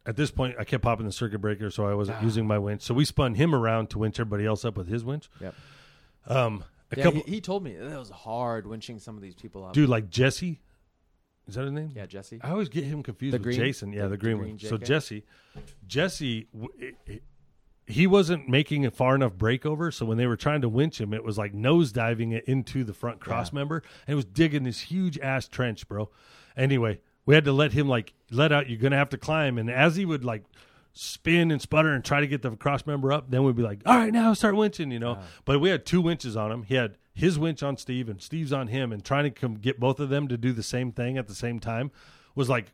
At this point, I kept popping the circuit breaker, so I wasn't using my winch. So we spun him around to winch everybody else up with his winch. Yep. He told me that was hard winching some of these people up. Dude, like Jesse... Is that his name? Yeah, Jesse. I always get him confused with Jason. Yeah, the green one. JK. So Jesse, he wasn't making a far enough break over. So when they were trying to winch him, it was like nosediving it into the front cross member. And it was digging this huge ass trench, bro. Anyway, we had to let him let out. You're going to have to climb. And as he would spin and sputter and try to get the cross member up, then we'd be like, all right, now start winching, But we had 2 winches on him. He had his winch on Steve and Steve's on him, and trying to get both of them to do the same thing at the same time was like...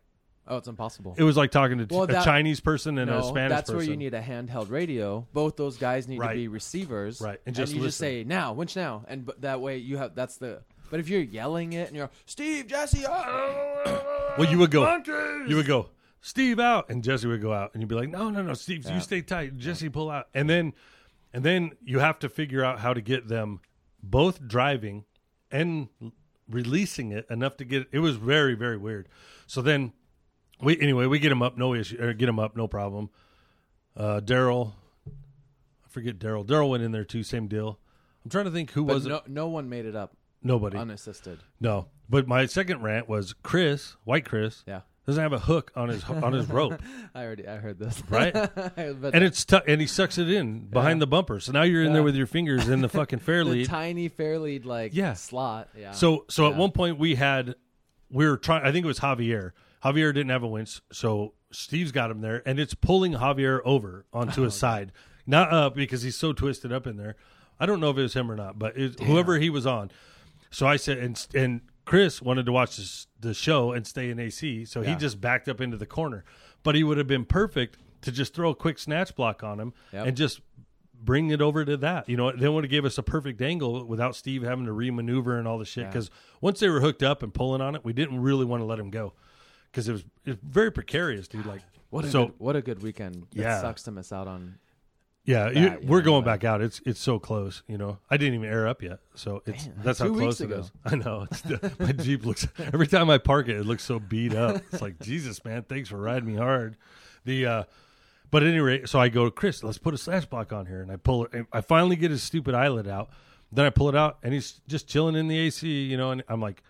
Oh, it's impossible. It was like talking to a Chinese person and a Spanish person. That's where you need a handheld radio. Both those guys need to be receivers. Right. And you just say, now, winch now. And that way you have... That's the... But if you're yelling it and you're, Steve, Jesse, well, you would go, Steve out. And Jesse would go out. And you'd be like, no, Steve, you stay tight. Jesse, pull out. And then you have to figure out how to get them... both driving and releasing it enough to get it was very, very weird. So then we get him up, no issue, or get him up, no problem. Daryl. Daryl went in there too, same deal. I'm trying to think who was it. No one made it up. Nobody. Unassisted. No. But my second rant was Chris, White Chris. Yeah. Doesn't have a hook on his rope. I heard this. Right? And it's tough, and he sucks it in behind the bumper. So now you're in there with your fingers in the fucking fairlead. The tiny fairlead slot. Yeah. So at one point we were trying, I think it was Javier. Javier didn't have a winch, so Steve's got him there, and it's pulling Javier over onto his side. Not up because he's so twisted up in there. I don't know if it was him or not, but whoever he was on. So I said and Chris wanted to watch the show and stay in AC, so he just backed up into the corner. But he would have been perfect to just throw a quick snatch block on him and just bring it over to that. They would have gave us a perfect angle without Steve having to remaneuver and all the shit. Because once they were hooked up and pulling on it, we didn't really want to let him go because it was very precarious, dude. Like what a good weekend. It sucks to miss out on. Yeah, we're going back out. It's so close, I didn't even air up yet, so that's how close it is. I know. My Jeep looks, every time I park it, it looks so beat up. It's like, Jesus, man, thanks for riding me hard. But at any rate, so I go, Chris, let's put a slash block on here, and I pull it. And I finally get his stupid eyelid out. Then I pull it out, and he's just chilling in the AC, and I'm like,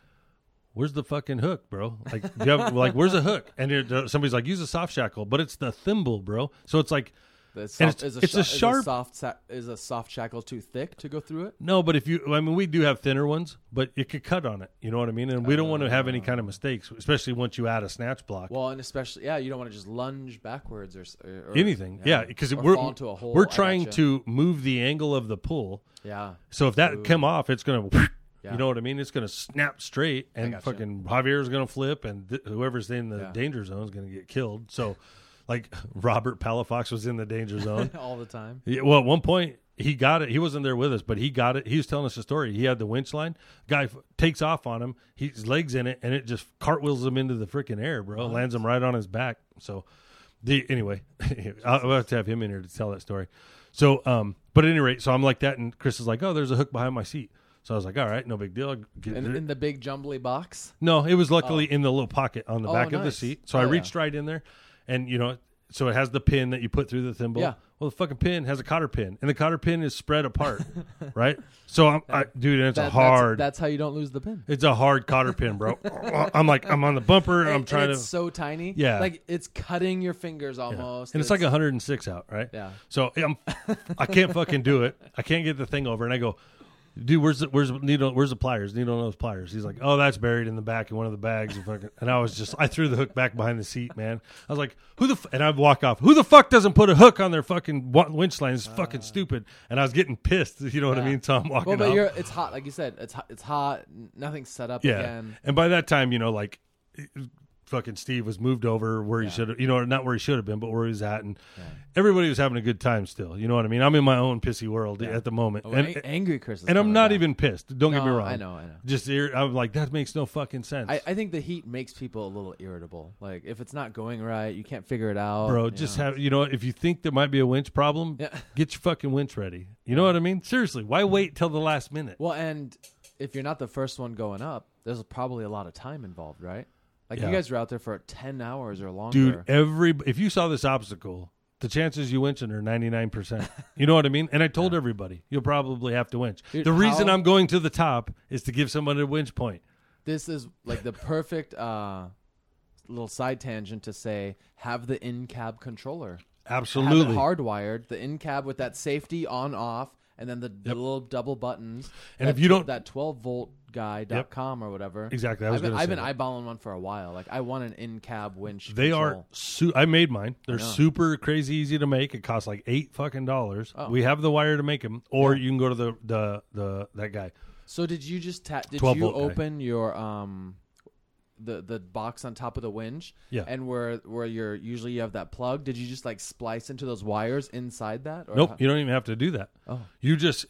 where's the fucking hook, bro? Where's the hook? And somebody's like, use a soft shackle, but it's the thimble, bro. So it's like. Is a soft shackle too thick to go through it? No, but we do have thinner ones, but it could cut on it. You know what I mean? And we don't want to have any kind of mistakes, especially once you add a snatch block. Well, and especially, you don't want to just lunge backwards or anything. Yeah, because we're trying to move the angle of the pull. Yeah. So if that come off, it's going to, you know what I mean? It's going to snap straight, and fucking Javier's going to flip, and whoever's in the danger zone is going to get killed. So... Like Robert Palafox was in the danger zone all the time. Yeah, well, at one point he got it. He wasn't there with us, but he got it. He was telling us the story. He had the winch line. Guy takes off on him. His legs in it, and it just cartwheels him into the freaking air, bro. Lands him right on his back. So Anyway, I'll have to have him in here to tell that story. So, but at any rate, so I'm like that, and Chris is like, oh, there's a hook behind my seat. So I was like, all right, no big deal. In the big jumbly box? No, it was luckily in the little pocket on the back of the seat. So I reached right in there, and, you know, so it has the pin that you put through the thimble. Yeah. Well, the fucking pin has a cotter pin, and the cotter pin is spread apart, right? So, That's how you don't lose the pin. It's a hard cotter pin, bro. I'm on the bumper, and I'm trying It's so tiny. Yeah. Like, it's cutting your fingers almost. Yeah. And it's like 106 out, right? Yeah. So, I can't fucking do it. I can't get the thing over, and I go, dude, where's the pliers? Needle nose pliers. He's like, oh, that's buried in the back in one of the bags. And I threw the hook back behind the seat, man. I was like, and I'd walk off. Who the fuck doesn't put a hook on their fucking winch line? It's fucking stupid. And I was getting pissed. You know what I mean? So I'm walking off. Well, but it's hot. Like you said, it's hot. Nothing's set up again. And by that time, you know, like fucking Steve was moved over where he should have, you know, not where he should have been, but where he was at. And everybody was having a good time still. You know what I mean? I'm in my own pissy world at the moment. Oh, and angry Chris. And I'm not even pissed. Don't get me wrong. I know. Just, I'm like, that makes no fucking sense. I think the heat makes people a little irritable. Like, if it's not going right, you can't figure it out. Bro, if you think there might be a winch problem, get your fucking winch ready. You know what I mean? Seriously, why wait till the last minute? Well, and if you're not the first one going up, there's probably a lot of time involved, right? Like you guys were out there for 10 hours or longer. Dude, if you saw this obstacle, the chances you winching are 99%. You know what I mean? And I told everybody, you'll probably have to winch. Dude, the reason I'm going to the top is to give someone a winch point. This is like the perfect little side tangent to say, have the in-cab controller. Absolutely. Have it hardwired, the in-cab with that safety on, off, and then the little double buttons. And if you don't... That 12-volt... guy.com or whatever. Exactly. I've been eyeballing one for a while. Like I want an in-cab winch. They are. I made mine. They're super crazy easy to make. It costs like $8. Oh. We have the wire to make them, or you can go to the that guy. So did you just open your the box on top of the winch? Yeah. And where you're usually you have that plug. Did you just like splice into those wires inside that? Or nope. You don't even have to do that. Oh. You just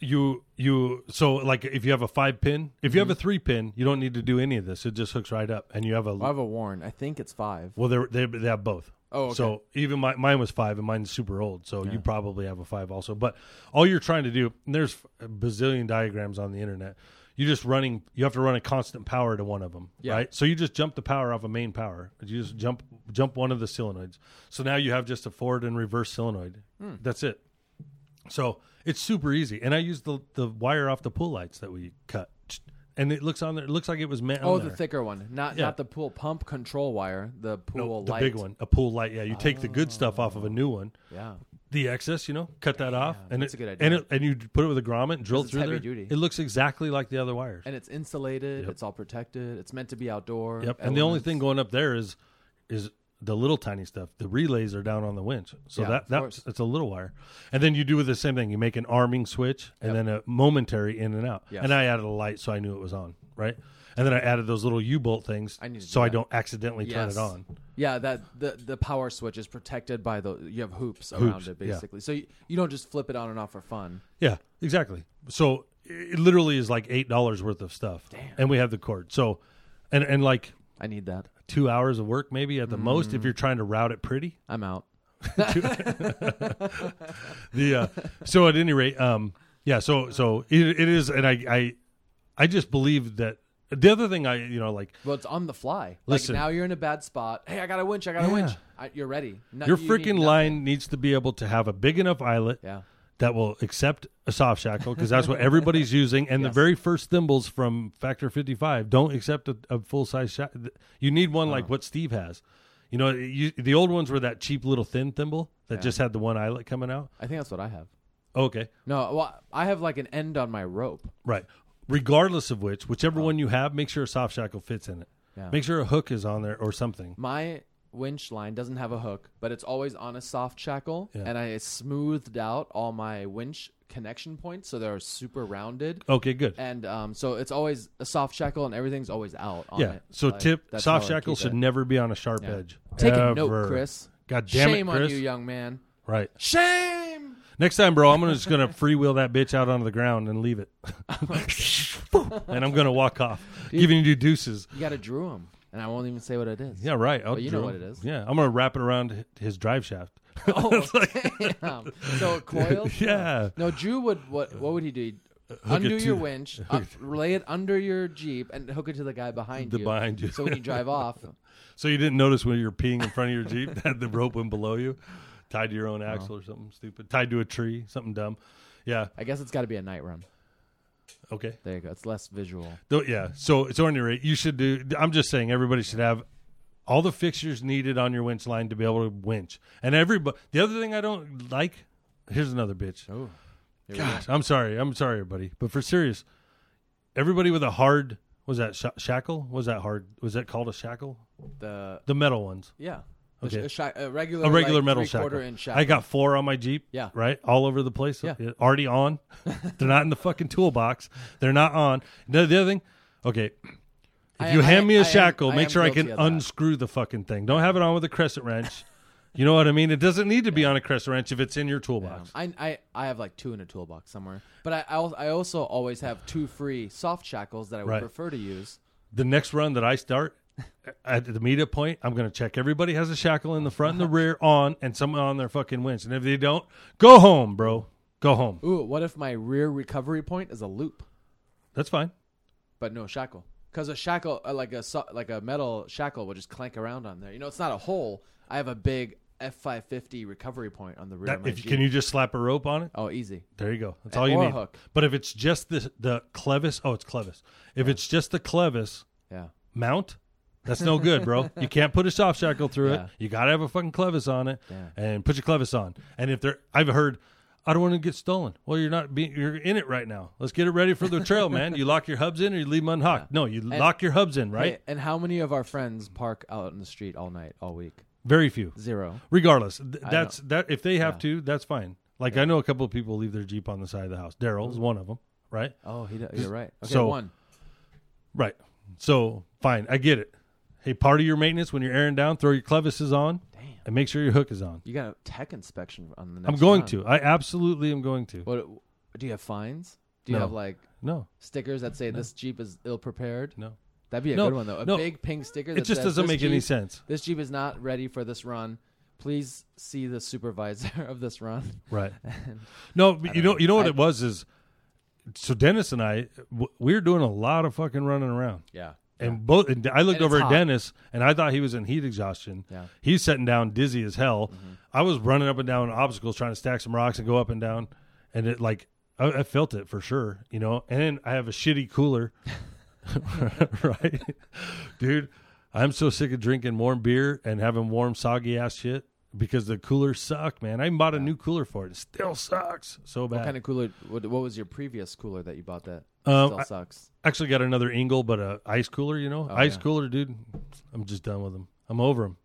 so like if you have a 5-pin, if you have a 3-pin, you don't need to do any of this. It just hooks right up, and you have I have a Warn. I think it's 5. Well, they have both. Oh, okay. So even mine was 5, and mine's super old. So you probably have a 5 also. But all you're trying to do, and there's a bazillion diagrams on the internet. You're just running. You have to run a constant power to one of them, right? So you just jump the power off a main power. You just jump one of the solenoids. So now you have just a forward and reverse solenoid. Mm. That's it. So it's super easy. And I used the wire off the pool lights that we cut, and it looks on there. It looks like it was meant. Oh, the thicker one, not the pool pump control wire. The pool light, the big one, a pool light. Yeah, you take the good stuff off of a new one. Yeah. The excess, you know, cut that off, and it's a good idea. And you put it with a grommet and drill through there. Duty. It looks exactly like the other wires, and it's insulated. Yep. It's all protected. It's meant to be outdoor. Yep. Elements. And the only thing going up there is the little tiny stuff. The relays are down on the winch, so that's it's a little wire. And then you do with the same thing. You make an arming switch, and then a momentary in and out. Yes. And I added a light, so I knew it was on. Right. And then I added those little U-bolt things I don't accidentally turn it on. Yeah, that the power switch is protected by you have hoops around it, basically. So you don't just flip it on and off for fun. Yeah, exactly. So it literally is like $8 worth of stuff. Damn. And we have the cord. So, and like... I need that. 2 hours of work maybe at the most if you're trying to route it pretty. I'm out. So at any rate, so it is, and I just believe that. The other thing it's on the fly. Listen, like now you're in a bad spot. Hey, I got a winch. You're ready. Your freaking line needs to be able to have a big enough eyelet that will accept a soft shackle because that's what everybody's using. And the very first thimbles from Factor 55 don't accept a full size shackle. You need one like what Steve has. You know, the old ones were that cheap little thin thimble that just had the one eyelet coming out. I think that's what I have. Oh, okay. No, well, I have like an end on my rope. Right. Regardless of whichever one you have, make sure a soft shackle fits in it. Yeah. Make sure a hook is on there or something. My winch line doesn't have a hook, but it's always on a soft shackle, and I smoothed out all my winch connection points so they're super rounded. Okay, good. And so it's always a soft shackle, and everything's always out on it. So like, soft shackle should never be on a sharp edge. Take a note, Chris. God damn it, Chris. Shame on you, young man. Right. Shame! Next time, bro, I'm just going to freewheel that bitch out onto the ground and leave it. And I'm going to walk off, giving you deuces. You got to drew him. And I won't even say what it is. Yeah, right. But you know what it is. Yeah, I'm going to wrap it around his drive shaft. Oh, damn. So it coils? Yeah. No, Drew would, what would he do? Undo your winch, lay it under your Jeep, and hook it to the guy behind you. So when you drive off. So you didn't notice when you were peeing in front of your Jeep that the rope went below you, tied to your own axle or something stupid, tied to a tree, something dumb. Yeah. I guess it's got to be a night run. Okay. There you go. It's less visual. Yeah. So it's on your rate. You should do. I'm just saying everybody should have all the fixtures needed on your winch line to be able to winch. And everybody. The other thing I don't like. Here's another bitch. Oh. Gosh, I'm sorry, everybody. But for serious, everybody with a hard, was that shackle? Was that hard? Was that called a shackle? The metal ones. Yeah. Okay. A regular like metal shackle. I got 4 on my Jeep. Yeah. Right? All over the place. Yeah. Already on. They're not in the fucking toolbox. They're not on. No, the other thing, okay, if you hand me a shackle, make sure I can unscrew the fucking thing. Don't have it on with a crescent wrench. You know what I mean? It doesn't need to be on a crescent wrench if it's in your toolbox. Yeah. I have like 2 in a toolbox somewhere. But I also always have 2 free soft shackles that I would prefer to use. The next run that I start, at the meetup point, I'm going to check everybody has a shackle in the front and the rear on, and someone on their fucking winch. And if they don't, go home, bro. Go home. Ooh, what if my rear recovery point is a loop? That's fine. But no shackle. Because a shackle, like a metal shackle, will just clank around on there. You know, it's not a hole. I have a big F550 recovery point on the rear. Can you just slap a rope on it? Oh, easy. There you go. That's all you need. Or a hook. But if it's just the clevis, it's clevis. If it's just the clevis mount, that's no good, bro. You can't put a soft shackle through it. You got to have a fucking clevis on it and put your clevis on. And if I've heard, I don't want to get stolen. Well, you're in it right now. Let's get it ready for the trail, man. You lock your hubs in or you leave them unhocked. Yeah. No, lock your hubs in, right? Hey, and how many of our friends park out in the street all night, all week? Very few. 0. Regardless. If they have to, that's fine. Like I know a couple of people leave their Jeep on the side of the house. Daryl is one of them, right? Oh, you're right. Okay, so, 1. Right. So, fine. I get it. Hey, part of your maintenance when you're airing down, throw your clevises on. Damn. And make sure your hook is on. You got a tech inspection on the next one. I absolutely am going to. What, do you have fines? Do you have stickers that say this Jeep is ill-prepared? No. That'd be a good one, though. A big pink sticker that says, it just doesn't make any sense. This Jeep is not ready for this run. Please see the supervisor of this run. Right. So Dennis and I, we're doing a lot of fucking running around. Yeah. And both, and I looked over at Dennis, and I thought he was in heat exhaustion. Yeah. He's sitting down, dizzy as hell. Mm-hmm. I was running up and down obstacles, trying to stack some rocks and go up and down, and it I felt it for sure, you know. And then I have a shitty cooler, right, dude. I'm so sick of drinking warm beer and having warm soggy ass shit because the cooler sucked, man. I even bought a new cooler for it. It still sucks so bad. What kind of cooler? What was your previous cooler that you bought that? Still sucks. I actually got another Engel, but a ice cooler, you know. Cooler, dude. I'm just done with them. I'm over them.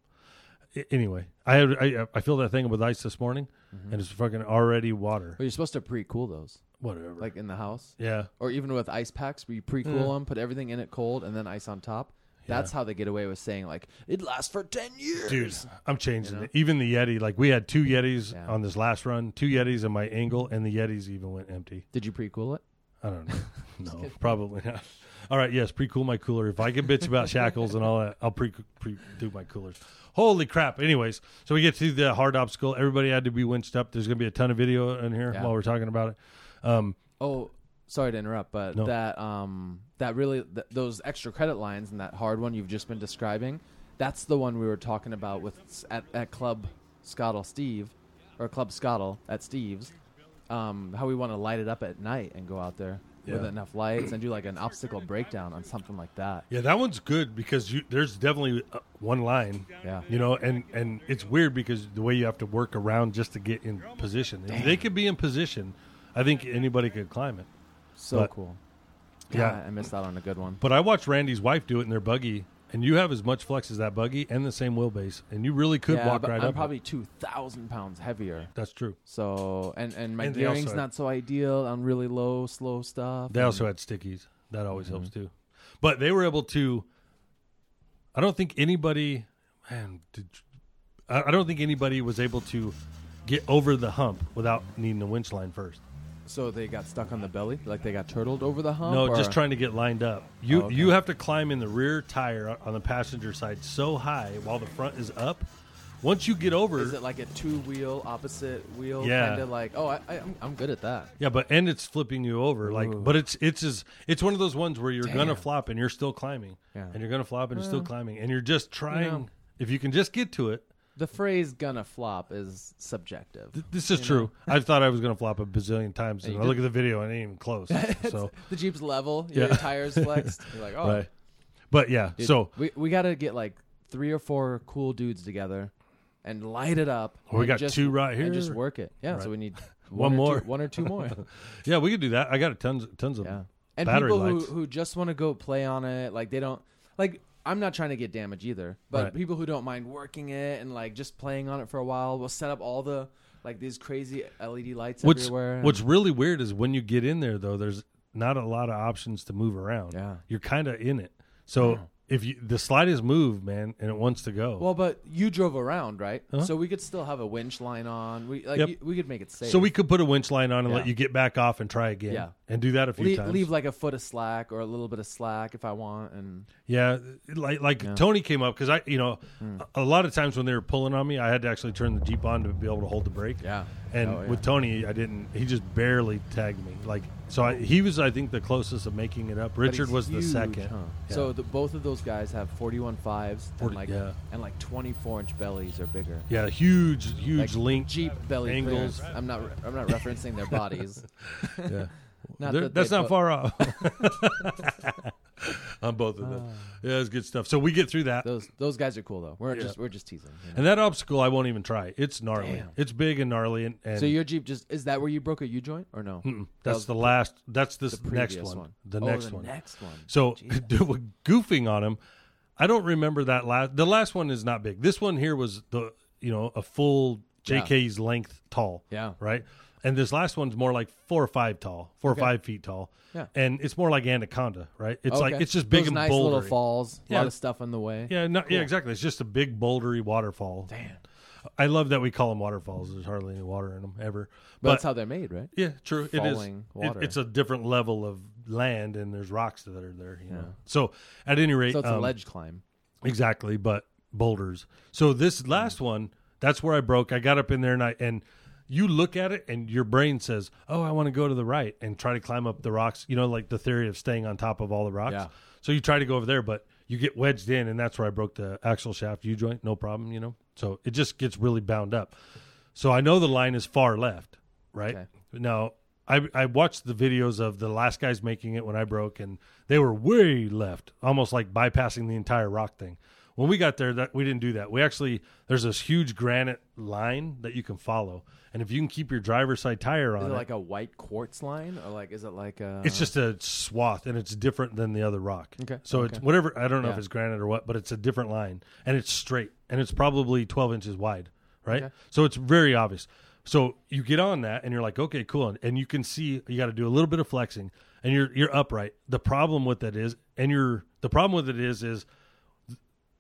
Anyway, I filled that thing with ice this morning, and it's fucking already water. But you're supposed to pre-cool those. Whatever. Like in the house. Yeah. Or even with ice packs, where you pre-cool them, put everything in it cold, and then ice on top. That's how they get away with saying, like, it lasts for 10 years. Dude, I'm changing it. Even the Yeti. Like, we had 2 Yetis on this last run. 2 Yetis in my Engel, and the Yetis even went empty. Did you pre-cool it? I don't know. No, probably not. All right, yes, pre-cool my cooler. If I can bitch about shackles and all that, I'll pre-do my coolers. Holy crap. Anyways, so we get to the hard obstacle. Everybody had to be winched up. There's going to be a ton of video in here while we're talking about it. Sorry to interrupt, but those extra credit lines and that hard one you've just been describing, that's the one we were talking about with at Club Scottle Steve, or Club Scottle at Steve's. How we want to light it up at night and go out there with enough lights and do like an obstacle breakdown on something like that. Yeah, that one's good because there's definitely one line. Yeah, you know, and it's weird because the way you have to work around just to get in position. If they could be in position, I think anybody could climb it. Cool. Yeah, I missed out on a good one. But I watched Randy's wife do it in their buggy, and you have as much flex as that buggy and the same wheelbase, and you really could walk right up. I'm probably 2,000 pounds heavier. That's true. So, and my gearing's not so ideal on really low, slow stuff. They also had stickies. That always helps, too. But they were able to, I don't think anybody was able to get over the hump without needing a winch line first. So they got stuck on the belly? Like they got turtled over the hump? No, or? Just trying to get lined up. You have to climb in the rear tire on the passenger side so high while the front is up. Once you get over... Is it like a two-wheel, opposite wheel? Yeah. Kind of like, oh, I'm good at that. Yeah, and it's flipping you over. Like, ooh. But it's one of those ones where you're going to flop and you're still climbing. Yeah. And you're going to flop and you're still climbing. And you're just trying... You know, if you can just get to it. The phrase "gonna flop" is subjective. This is true. I've thought I was gonna flop a bazillion times. And I look at the video and it ain't even close. So the Jeep's level, your tires flexed. You're like, oh, right. But yeah. Dude, so we gotta get like 3 or 4 cool dudes together and light it up. Well, we got just, 2 right here. And just work it. Yeah. Right. So we need one or two more. Yeah, we could do that. I got tons of and battery people lights. who just want to go play on it. Like they don't like. I'm not trying to get damage either, but people who don't mind working it and like just playing on it for a while will set up all the like these crazy LED lights everywhere. What's really weird is when you get in there though, there's not a lot of options to move around. Yeah, you're kind of in it. So if the slightest move, man, and it wants to go. Well, but you drove around, right? Uh-huh. So we could still have a winch line on. We could make it safe. So we could put a winch line on and let you get back off and try again. Yeah. And do that a few times. Leave like a foot of slack or a little bit of slack if I want. And like Tony came up because I, a lot of times when they were pulling on me, I had to actually turn the Jeep on to be able to hold the brake. Yeah. And with Tony, I didn't. He just barely tagged me. Like so, he was I think the closest of making it up. Richard was huge, the second. Huh? Yeah. So both of those guys have 41.5s and like 24-inch bellies or bigger. Yeah, huge like link Jeep belly angles. Right. I'm not referencing their bodies. Yeah. Not that that's not far off on both of them. Yeah, that's good stuff. So we get through that. Those guys are cool though. We're just teasing. You know? And that obstacle I won't even try. It's gnarly. Damn. It's big and gnarly. And so your Jeep is that where you broke a U joint or no? Mm-mm. That's the last. That's the next one. The next one. So we're goofing on him. I don't remember that last. The last one is not big. This one here was the a full JK's length tall. Yeah. Right. And this last one's more like 4 or 5 tall, 4 or 5 feet tall. Yeah. And it's more like Anaconda, right? It's like, it's just big and nice bouldery. Little falls, a lot of stuff in the way. Yeah, yeah, exactly. It's just a big bouldery waterfall. Damn. I love that we call them waterfalls. There's hardly any water in them ever. But that's how they're made, right? Yeah, true. Falling it is. Water. It's a different level of land and there's rocks that are there, you know. So at any rate. So it's a ledge climb. Exactly, but boulders. So this last one, that's where I broke. I got up in there and you look at it and your brain says, oh, I want to go to the right and try to climb up the rocks. You know, like the theory of staying on top of all the rocks. Yeah. So you try to go over there, but you get wedged in, and that's where I broke the axle shaft U joint. No problem, So it just gets really bound up. So I know the line is far left, right? Okay. Now, I watched the videos of the last guys making it when I broke, and they were way left, almost like bypassing the entire rock thing. When we got there, we didn't do that. We actually, there's this huge granite line that you can follow. And if you can keep your driver's side tire on it. Is it like a white quartz line? Or like, is it like a... It's just a swath, and it's different than the other rock. Okay. So it's whatever, I don't know if it's granite or what, but it's a different line. And it's straight. And it's probably 12 inches wide, right? Okay. So it's very obvious. So you get on that, and you're like, okay, cool. And you can see, you got to do a little bit of flexing. And you're upright. The problem with that is,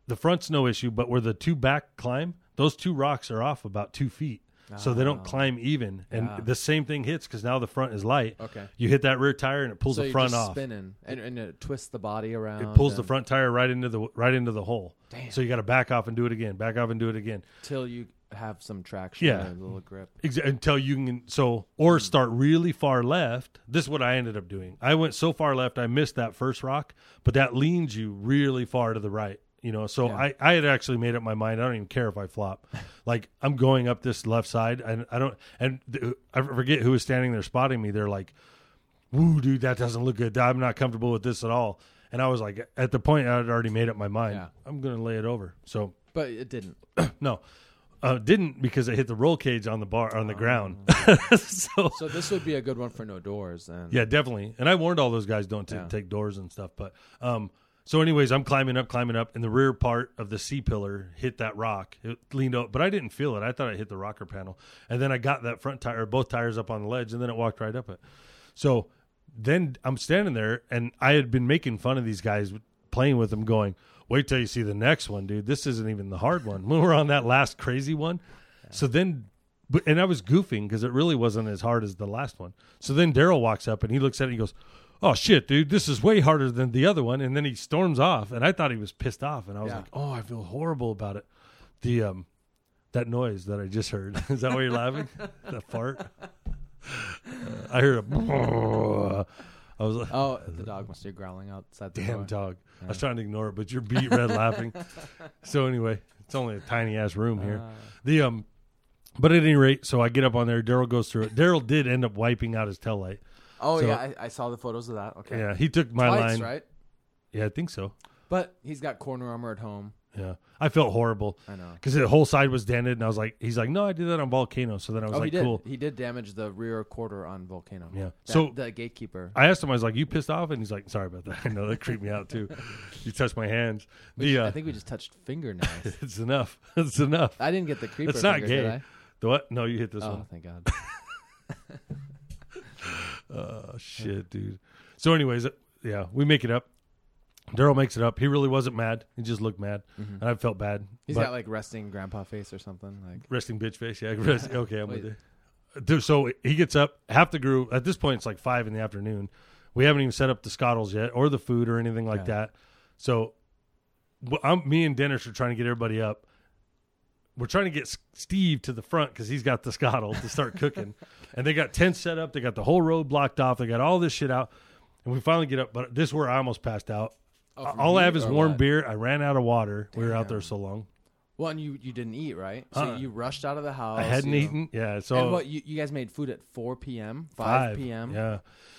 the front's no issue, but where the two back climb, those two rocks are off about 2 feet. So they don't climb even. And the same thing hits because now the front is light. Okay. You hit that rear tire and it pulls the front off. So you're just spinning and it twists the body around. It pulls the front tire right into the hole. Damn. So you got to back off and do it again. Back off and do it again. Till you have some traction and a little grip. Until you can start really far left. This is what I ended up doing. I went so far left I missed that first rock, but that leans you really far to the right. I had actually made up my mind. I don't even care if I flop. Like, I'm going up this left side, and I don't. And I forget who was standing there spotting me. They're like, "Woo, dude, that doesn't look good. I'm not comfortable with this at all." And I was like, at the point, I had already made up my mind. Yeah. I'm gonna lay it over. So, but it didn't. No. Didn't because it hit the roll cage on the bar on the ground. so this would be a good one for no doors. Then. Yeah, definitely. And I warned all those guys don't take doors and stuff. But so anyways, I'm climbing up, and the rear part of the C-pillar hit that rock. It leaned out, but I didn't feel it. I thought I hit the rocker panel. And then I got that front tire, both tires up on the ledge, and then it walked right up it. So then I'm standing there, and I had been making fun of these guys, playing with them, going, wait till you see the next one, dude. This isn't even the hard one. We were on that last crazy one. So then But, and I was goofing because it really wasn't as hard as the last one. So then Daryl walks up and he looks at it and he goes, oh, shit, dude, this is way harder than the other one. And then he storms off. And I thought he was pissed off. And I was like, oh, I feel horrible about it. The that noise that I just heard. Is that why you're laughing? That fart? I heard a... I was like, oh, the dog must be growling outside the damn door. Dog. Yeah. I was trying to ignore it, but you're beat red laughing. So anyway, it's only a tiny-ass room here. The But at any rate, so I get up on there. Daryl goes through it. Daryl did end up wiping out his taillight. Oh, so, yeah. I saw the photos of that. Okay. Yeah, he took my line. Right? Yeah, I think so. But he's got corner armor at home. Yeah. I felt horrible. I know. Because the whole side was dented, and I was like, he's like, no, I did that on Volcano. So then I was like, he cool. He did damage the rear quarter on Volcano. Yeah. So the gatekeeper. I asked him, I was like, you pissed off? And he's like, sorry about that. I know that creeped me out too. You touched my hands. I think we just touched fingernails. It's enough. It's enough. I didn't get the creeper. It's not fingers, gay. Did I? The what? No, you hit this one. Oh, thank God. Oh, shit, dude. So anyways, yeah, we make it up. Daryl makes it up. He really wasn't mad. He just looked mad. Mm-hmm. And I felt bad. He's got like resting grandpa face or something. Like resting bitch face. Yeah. Okay. I'm with you. Dude, so he gets up. Half the group. At this point, it's like 5 p.m. We haven't even set up the scottles yet or the food or anything like that. So me and Dennis are trying to get everybody up. We're trying to get Steve to the front because he's got the scottle to start cooking. And they got tents set up. They got the whole road blocked off. They got all this shit out. And we finally get up. But this is where I almost passed out. Oh, all I have is warm beer. I ran out of water. Damn. We were out there so long. Well, and you didn't eat, right? So you rushed out of the house. I hadn't eaten. Yeah. So and you guys made food at 4 p.m., 5 p.m.? Yeah.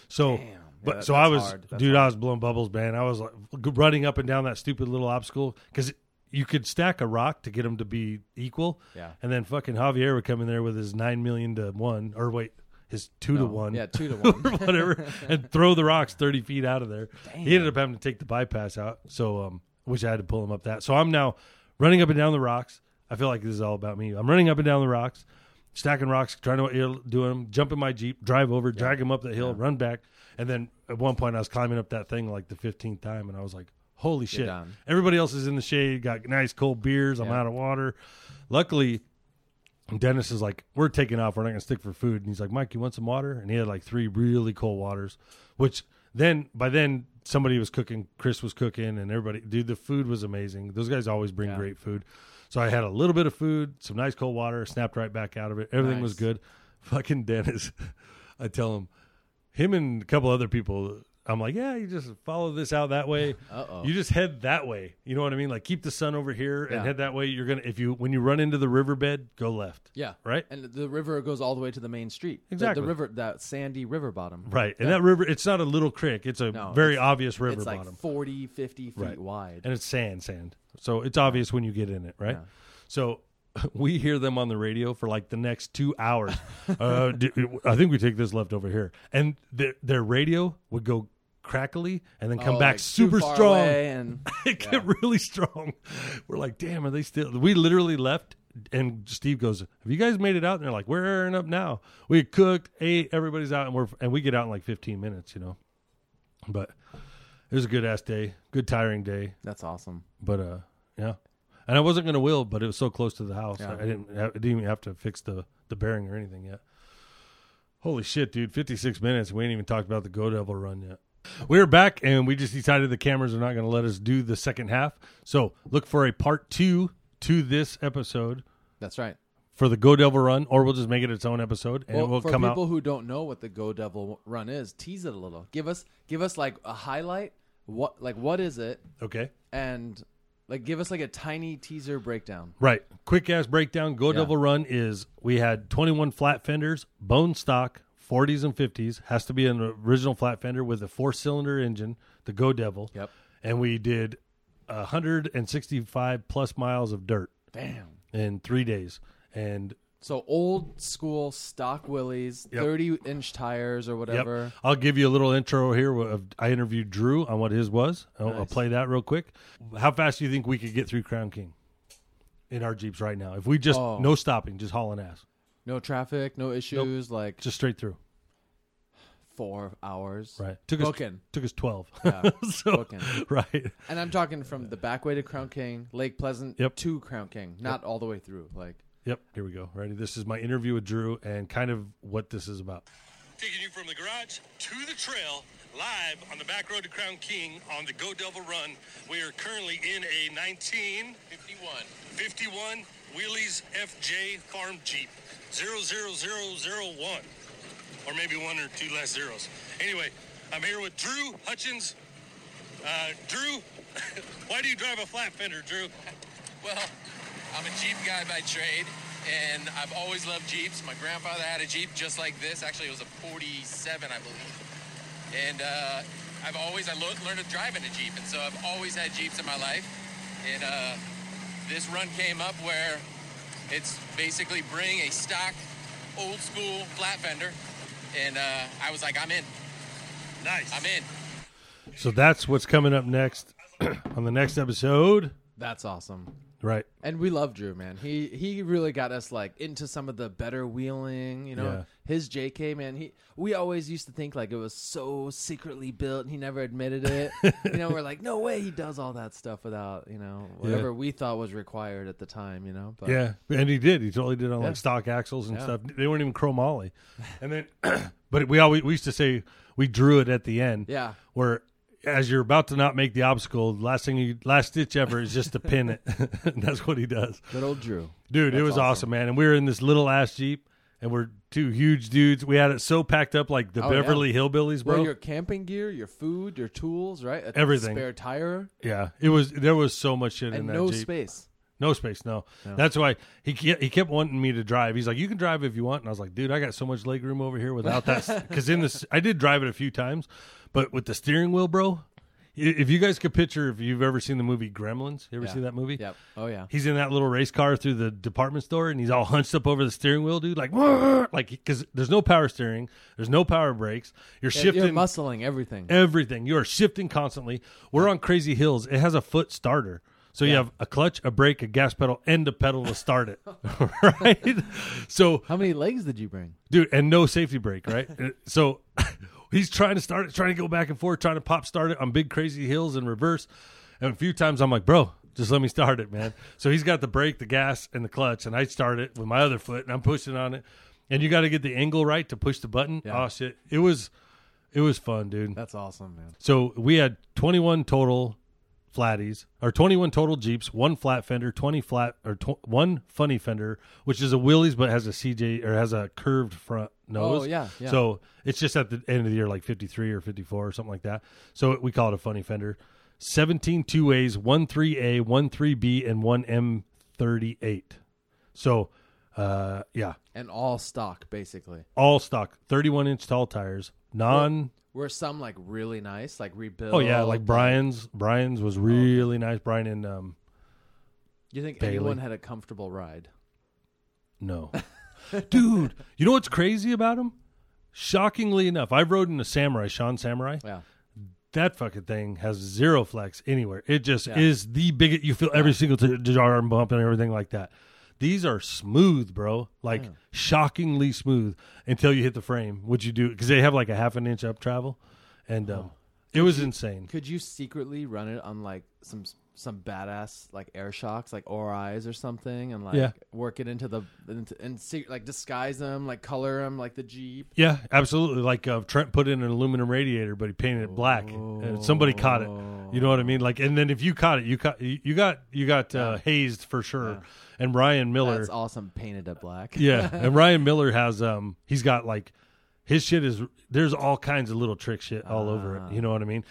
So, damn. But yeah, so I was, I was blowing bubbles, man. I was like running up and down that stupid little obstacle because you could stack a rock to get them to be equal. Yeah. And then fucking Javier would come in there with his 9 million to 1, or wait. His 2-to-1. Yeah, 2-to-1. Or whatever. And throw the rocks 30 feet out of there. Damn. He ended up having to take the bypass out. So, which I had to pull him up that. So I'm now running up and down the rocks. I feel like this is all about me. I'm running up and down the rocks, stacking rocks, trying to do them, jump in my Jeep, drive over, drag him up the hill, run back. And then at one point I was climbing up that thing like the 15th time. And I was like, holy shit. Everybody else is in the shade, got nice cold beers. I'm out of water. Luckily, Dennis is like, we're taking off. We're not going to stick for food. And he's like, Mike, you want some water? And he had like 3 really cold waters, which by then somebody was cooking. Chris was cooking and everybody, dude, the food was amazing. Those guys always bring great food. So I had a little bit of food, some nice cold water, snapped right back out of it. Everything was good. Fucking Dennis. I tell him and a couple other people, I'm like, yeah, you just follow this out that way. Uh-oh. You just head that way. You know what I mean? Like keep the sun over here and head that way. You're going to, when you run into the riverbed, go left. Yeah. Right. And the river goes all the way to the main street. Exactly. The river, that sandy river bottom. Right. And that river, it's not a little creek. It's a very obvious river bottom. It's like 40, 50 feet wide. And it's sand. So it's obvious when you get in it. Right. Yeah. So we hear them on the radio for like the next 2 hours. I think we take this left over here. And their radio would go crackly and then come back like super strong. And it got really strong. We're like, damn, are they still? We literally left and Steve goes, have you guys made it out? And they're like, we're airing up now. We cooked, ate, everybody's out, and we get out in like 15 minutes, you know. But it was a good ass day, good tiring day. That's awesome. But yeah. And I wasn't going to will, but it was so close to the house. Yeah. I didn't even have to fix the bearing or anything yet. Holy shit, dude. 56 minutes. We ain't even talked about the Go Devil run yet. We were back, and we just decided the cameras are not going to let us do the second half. So look for a part 2 to this episode. That's right. For the Go Devil run, or we'll just make it its own episode, and it will come out. For people who don't know what the Go Devil run is, tease it a little. Give us like a highlight. What is it? Okay. And... give us a tiny teaser breakdown. Right. Quick-ass breakdown. Go Devil Run is we had 21 flat fenders, bone stock, 40s and 50s. Has to be an original flat fender with a 4-cylinder engine, the Go Devil. Yep. And we did 165-plus miles of dirt. Damn. In 3 days. And so old-school stock wheelies, 30-inch tires or whatever. Yep. I'll give you a little intro here. I interviewed Drew on what his was. I'll play that real quick. How fast do you think we could get through Crown King in our Jeeps right now? If we just, no stopping, just hauling ass. No traffic, no issues. Nope. Just straight through. 4 hours. Right. Took us 12. Yeah. So, right. And I'm talking from the back way to Crown King, Lake Pleasant to Crown King, not all the way through. Yep, here we go. Ready? This is my interview with Drew and kind of what this is about. Taking you from the garage to the trail, live on the back road to Crown King on the Go Devil Run. We are currently in a 1951 Wheelies FJ Farm Jeep, 00001, or maybe one or two less zeros. Anyway, I'm here with Drew Hutchins. Drew, why do you drive a flat fender, Drew? Well, I'm a Jeep guy by trade, and I've always loved Jeeps. My grandfather had a Jeep just like this. Actually, it was a 47, I believe. And I learned to drive in a Jeep, and so I've always had Jeeps in my life. And this run came up where it's basically bring a stock, old-school flat fender, and I was like, I'm in. Nice. I'm in. So that's what's coming up next on the next episode. That's awesome. Right. And we love Drew, man. He really got us like into some of the better wheeling, you know. Yeah. His JK, man, we always used to think like it was so secretly built and he never admitted it. You know, we're like, no way he does all that stuff without, you know, whatever we thought was required at the time, you know. But yeah, and he did. He totally did on like stock axles and stuff. They weren't even chromoly. And then but we used to say we drew it at the end. Yeah. Where as you're about to not make the obstacle, last ditch effort is just to pin it. And that's what he does. Good old Drew. Dude, that's it was awesome, man. And we were in this little ass Jeep, and we're two huge dudes. We had it so packed up like the Beverly Hillbillies, bro. Well, your camping gear, your food, your tools, right? Everything. Spare tire. Yeah. There was so much shit in that Jeep. And no space, no. That's why he kept wanting me to drive. He's like, you can drive if you want. And I was like, dude, I got so much leg room over here without that. Because I did drive it a few times. But with the steering wheel, bro, if you guys could picture, if you've ever seen the movie Gremlins, you ever see that movie? Yep. Oh, yeah. He's in that little race car through the department store, and he's all hunched up over the steering wheel, dude, like because there's no power steering. There's no power brakes. You're shifting. You're muscling everything. Everything. You are shifting constantly. We're on crazy hills. It has a foot starter. So you have a clutch, a brake, a gas pedal, and a pedal to start it, right? So how many legs did you bring? Dude, and no safety brake, right? So he's trying to start it, trying to go back and forth, trying to pop start it on big crazy hills in reverse. And a few times I'm like, bro, just let me start it, man. So he's got the brake, the gas, and the clutch, and I start it with my other foot, and I'm pushing on it. And you got to get the angle right to push the button. Yeah. Oh, shit. It was fun, dude. That's awesome, man. So we had 21 total flatties, or 21 total Jeeps, one flat fender, one funny fender, which is a Willys but has a CJ or has a curved front nose. Oh, yeah. So it's just at the end of the year, like 53 or 54 or something like that. So we call it a funny fender. 17 2As, 1 3A, 1 3B, and 1 M38. So, and all stock, basically. All stock, 31-inch tall tires, Were some like really nice, like rebuilt? Oh yeah, like Brian's. Brian's was really nice. Brian and you think Bailey. Anyone had a comfortable ride? No, dude. You know what's crazy about him? Shockingly enough, I rode in a Samurai, Sean Samurai. Yeah, that fucking thing has zero flex anywhere. It just is the biggest. You feel every single arm bump and everything like that. These are smooth, bro, like shockingly smooth until you hit the frame. What'd you do? Because they have like a half an inch up travel, and it was insane. Could you secretly run it on like some badass like air shocks, like ORIs or something, and like work it into the and disguise them, like color them, like the Jeep? Yeah, absolutely. Like Trent put in an aluminum radiator, but he painted it black, and somebody caught it. You know what I mean? Like, and then if you caught it, you got hazed for sure. Yeah. And Ryan Miller. That's awesome. Painted it black. Yeah. And Ryan Miller has, he's got like, his shit is, there's all kinds of little trick shit all over it. You know what I mean?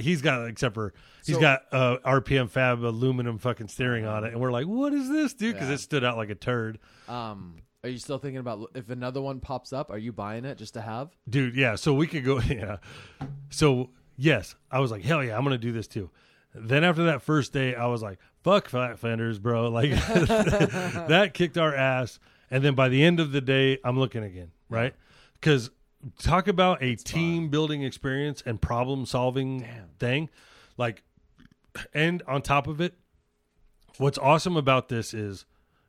He's got RPM Fab aluminum fucking steering on it. And we're like, what is this, dude? Because it stood out like a turd. Are you still thinking about if another one pops up, are you buying it just to have? Dude, yeah. So we could go, So, yes. I was like, hell yeah, I'm going to do this too. Then after that first day, I was like, fuck flat fenders, bro. Like that kicked our ass. And then by the end of the day, I'm looking again, right? Because talk about a team building experience and problem solving thing. Like, and on top of it, what's awesome about this is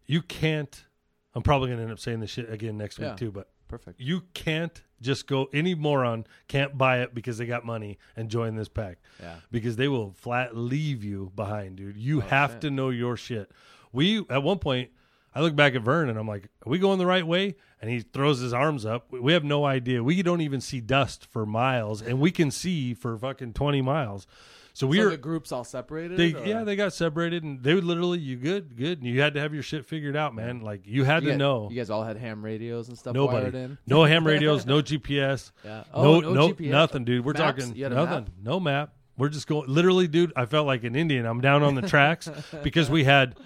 you can't, I'm probably going to end up saying this shit again next week too, but perfect. You can't just go, any moron can't buy it because they got money and join this pack. Yeah. Because they will flat leave you behind, dude. You have to know your shit. We, at one point, I look back at Vern and I'm like, are we going the right way? And he throws his arms up. We have no idea. We don't even see dust for miles, and we can see for fucking 20 miles. So the groups all separated? They got separated, and they would literally, you good, and you had to have your shit figured out, man. Like, you had to know. You guys all had ham radios and stuff wired in? No ham radios, no GPS. Yeah. Oh, no GPS. Nothing, dude. We're Maps? Talking nothing. Map? No map. We're just going. Literally, dude, I felt like an Indian. I'm down on the tracks because we had...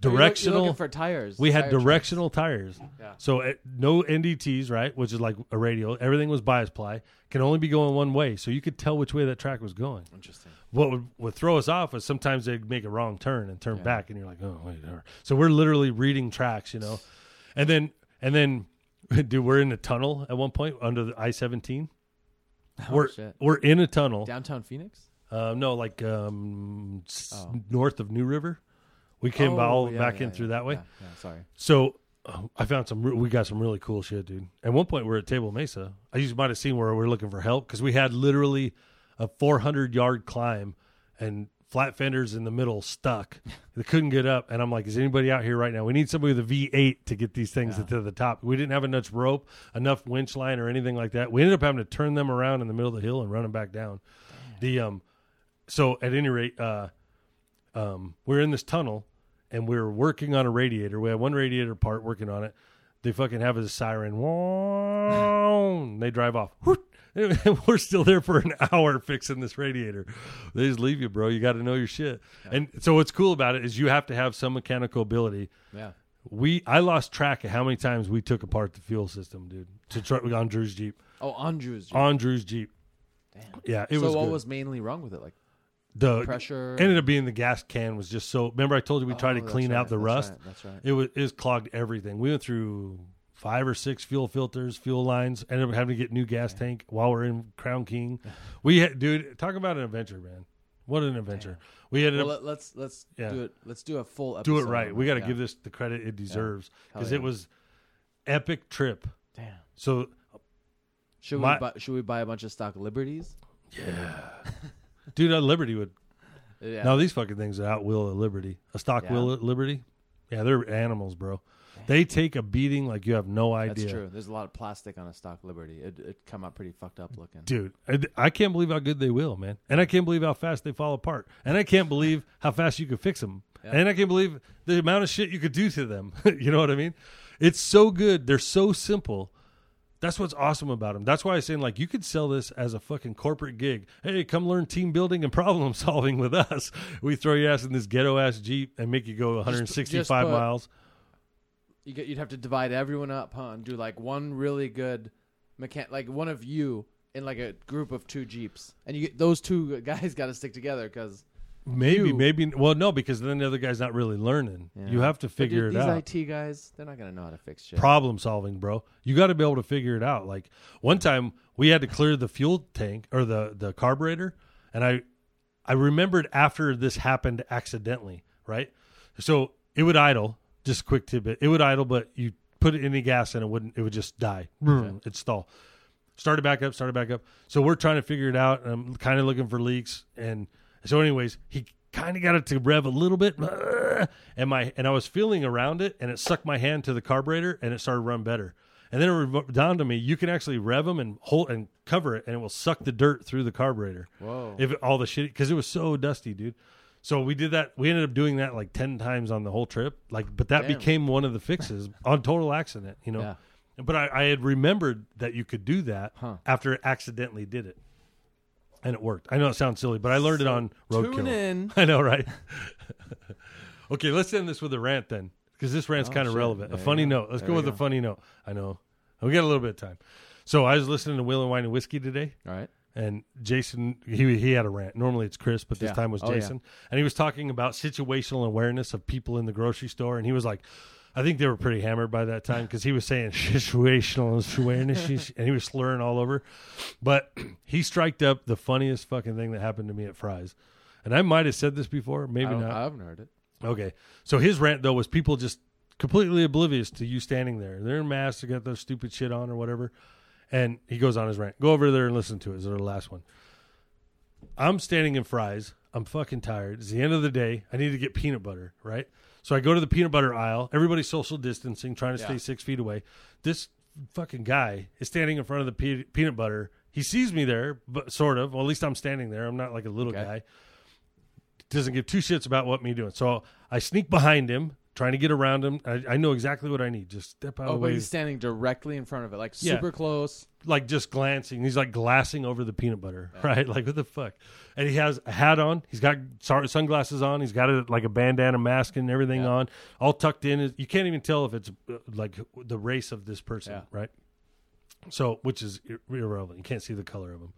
directional. You're looking for tires. We had directional tires. Yeah. So no NDTs, right? Which is like a radio. Everything was bias ply. Can only be going one way. So you could tell which way that track was going. Interesting. What would throw us off was sometimes they'd make a wrong turn and turn back. And you're like, oh, wait. So we're literally reading tracks, you know. And then, dude, we're in a tunnel at one point under the I-17. Oh, we're in a tunnel. Downtown Phoenix? No, like north of New River. We came back in through that way. Yeah, sorry. So I found we got some really cool shit, dude. At one point, we're at Table Mesa. You might have seen where we're looking for help because we had literally a 400-yard climb and flat fenders in the middle stuck. They couldn't get up. And I'm like, is anybody out here right now? We need somebody with a V8 to get these things to the top. We didn't have enough rope, enough winch line or anything like that. We ended up having to turn them around in the middle of the hill and run them back down. Damn. So at any rate, we're in this tunnel. And we were working on a radiator. We had one radiator part working on it. They fucking have a siren. They drive off. We're still there for an hour fixing this radiator. They just leave you, bro. You got to know your shit. Yeah. And so what's cool about it is you have to have some mechanical ability. Yeah. I lost track of how many times we took apart the fuel system, dude, to try on Drew's Jeep. Oh, on Drew's Jeep. On Drew's Jeep. Damn. Yeah, it was good. So what was mainly wrong with it? Like, the pressure ended up being the gas can was just so. Remember, I told you we tried to clean out the rust. That's right. It clogged everything. We went through 5 or 6 fuel filters, fuel lines. Ended up having to get new gas tank while we're in Crown King. Dude, talk about an adventure, man! What an adventure! Damn. We ended up. Let's do it. Let's do a full episode. Do it right. We got to give this the credit it deserves because it was epic trip. Damn. So should we buy a bunch of stock Liberties? Yeah. Dude, a Liberty would... Yeah. No, these fucking things are outwheel a Liberty. A stock wheel at Liberty? Yeah, they're animals, bro. Damn. They take a beating like you have no idea. That's true. There's a lot of plastic on a stock Liberty. It'd come out pretty fucked up looking. Dude, I can't believe how good they wheel, man. And I can't believe how fast they fall apart. And I can't believe how fast you could fix them. Yeah. And I can't believe the amount of shit you could do to them. You know what I mean? It's so good. They're so simple. That's what's awesome about them. That's why I was saying, like, you could sell this as a fucking corporate gig. Hey, come learn team building and problem solving with us. We throw your ass in this ghetto-ass Jeep and make you go 165 miles. You'd have to divide everyone up, huh? And do, like, one really good mechanic, like, one of you in, like, a group of 2 Jeeps. And those 2 guys got to stick together because... Maybe. Well, no, because then the other guy's not really learning. Yeah. You have to figure it out. These IT guys, they're not going to know how to fix shit. Problem solving, bro. You got to be able to figure it out. Like one time we had to clear the fuel tank or the carburetor. And I remembered after this happened accidentally, right? So it would idle, just quick tidbit. It would idle, but you put any gas in, it would just die. Okay. It'd stall. Started back up. So we're trying to figure it out. And I'm kind of looking for leaks and... So anyways, he kind of got it to rev a little bit and I was feeling around it and it sucked my hand to the carburetor and it started to run better. And then it dawned on me, you can actually rev them and hold and cover it and it will suck the dirt through the carburetor. Whoa. Because it was so dusty, dude. So we did that. We ended up doing that like 10 times on the whole trip. But that became one of the fixes on total accident, you know. Yeah. But I had remembered that you could do that after it accidentally did it. And it worked. I know it sounds silly, but I learned it on Roadkill. Tune in. I know, right? Okay, let's end this with a rant then, because this rant's kind of relevant. There a funny note. Let's go with a funny note. I know. We got a little bit of time. So I was listening to Wheel and Wine and Whiskey today. All right. And Jason, he had a rant. Normally it's Chris, but this time was Jason. Yeah. And he was talking about situational awareness of people in the grocery store. And he was like, I think they were pretty hammered by that time because he was saying situational awareness and he was slurring all over. But he striked up the funniest fucking thing that happened to me at Fry's. And I might have said this before. Maybe not. I haven't heard it. Okay. So his rant, though, was people just completely oblivious to you standing there. They're in masks. They got their stupid shit on or whatever. And he goes on his rant. Go over there and listen to it. It's their last one. I'm standing in Fry's. I'm fucking tired. It's the end of the day. I need to get peanut butter, right? So I go to the peanut butter aisle. Everybody's social distancing, trying to stay 6 feet away. This fucking guy is standing in front of the peanut butter. He sees me there, but sort of. Well, at least I'm standing there. I'm not like a little guy. Doesn't give two shits about what me doing. So I sneak behind him, trying to get around him. I know exactly what I need. Just step out of the way. Oh, but he's standing directly in front of it, like super close. Like just glancing. He's like glassing over the peanut butter, right? Like, what the fuck? And he has a hat on. He's got sunglasses on. He's got like a bandana mask and everything on, all tucked in. You can't even tell if it's like the race of this person, right? So, which is irrelevant. You can't see the color of him.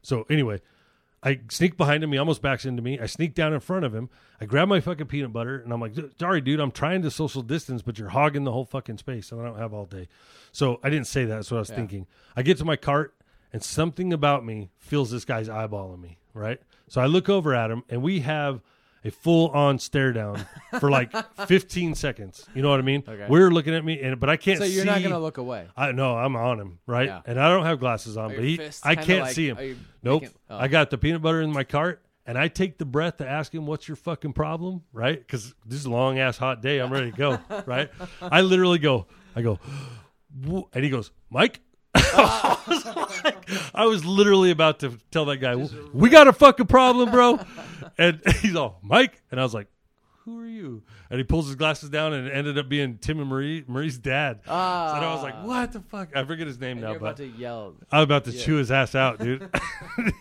So anyway, I sneak behind him. He almost backs into me. I sneak down in front of him. I grab my fucking peanut butter, and I'm like, sorry, dude, I'm trying to social distance, but you're hogging the whole fucking space, and I don't have all day. So I didn't say that. That's what I was thinking. I get to my cart, and something about me feels this guy's eyeballing me, right? So I look over at him, and we have a full-on stare down for like 15 seconds. You know what I mean? Okay. We're looking at me, but I can't see. So you're not going to look away. No, I'm on him, right? Yeah. And I don't have glasses on, but I can't see him. Nope. I got the peanut butter in my cart, and I take the breath to ask him, what's your fucking problem, right? Because this is a long-ass hot day. I'm ready to go, right? I literally go, and he goes, Mike? I was literally about to tell that guy, we got a fucking problem, bro. And he's all, Mike? And I was like, who are you? And he pulls his glasses down, and it ended up being Tim and Marie's dad. So I was like, what the fuck? I forget his name now. You're about to yell. I'm about to chew his ass out, dude.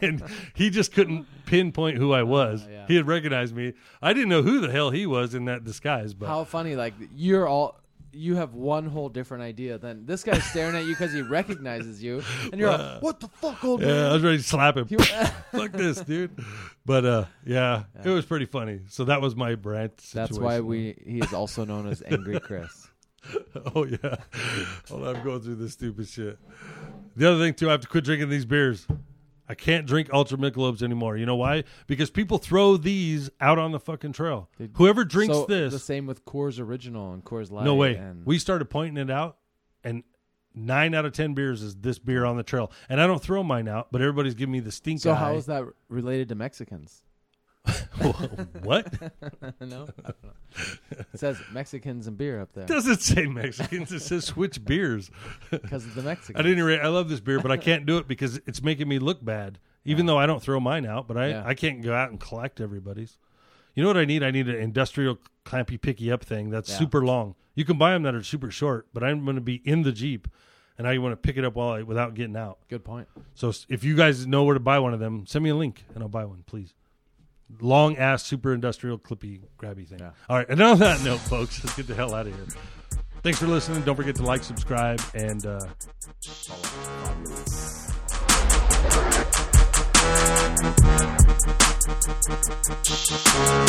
And he just couldn't pinpoint who I was. He had recognized me. I didn't know who the hell he was in that disguise. But how funny, like, you have one whole different idea than this guy's staring at you because he recognizes you, and you're like, what the fuck, old man? Yeah, I was ready to slap him. Fuck this, dude. But it was pretty funny. So that was my Brant situation. That's why he is also known as Angry Chris. Oh, yeah. Hold on, I'm going through this stupid shit. The other thing, too, I have to quit drinking these beers. I can't drink Ultra Michelob's anymore. You know why? Because people throw these out on the fucking trail. Whoever drinks this. The same with Coors Original and Coors Light. No way. We started pointing it out, and 9 out of 10 beers is this beer on the trail. And I don't throw mine out, but everybody's giving me the stink eye. So how is that related to Mexicans? What? No, I don't know. It says Mexicans and beer up there. Doesn't say Mexicans. It says switch beers. Because of the Mexicans. At any rate, I love this beer, but I can't do it because it's making me look bad. Even though I don't throw mine out, but I can't go out and collect everybody's. You know what I need? I need an industrial clampy picky up thing that's super long. You can buy them that are super short, but I'm going to be in the Jeep, and I want to pick it up without getting out. Good point. So if you guys know where to buy one of them, send me a link, and I'll buy one, please. Long ass super industrial clippy grabby thing. Yeah. All right, and on that note, folks, let's get the hell out of here. Thanks for listening. Don't forget to like, subscribe, and follow.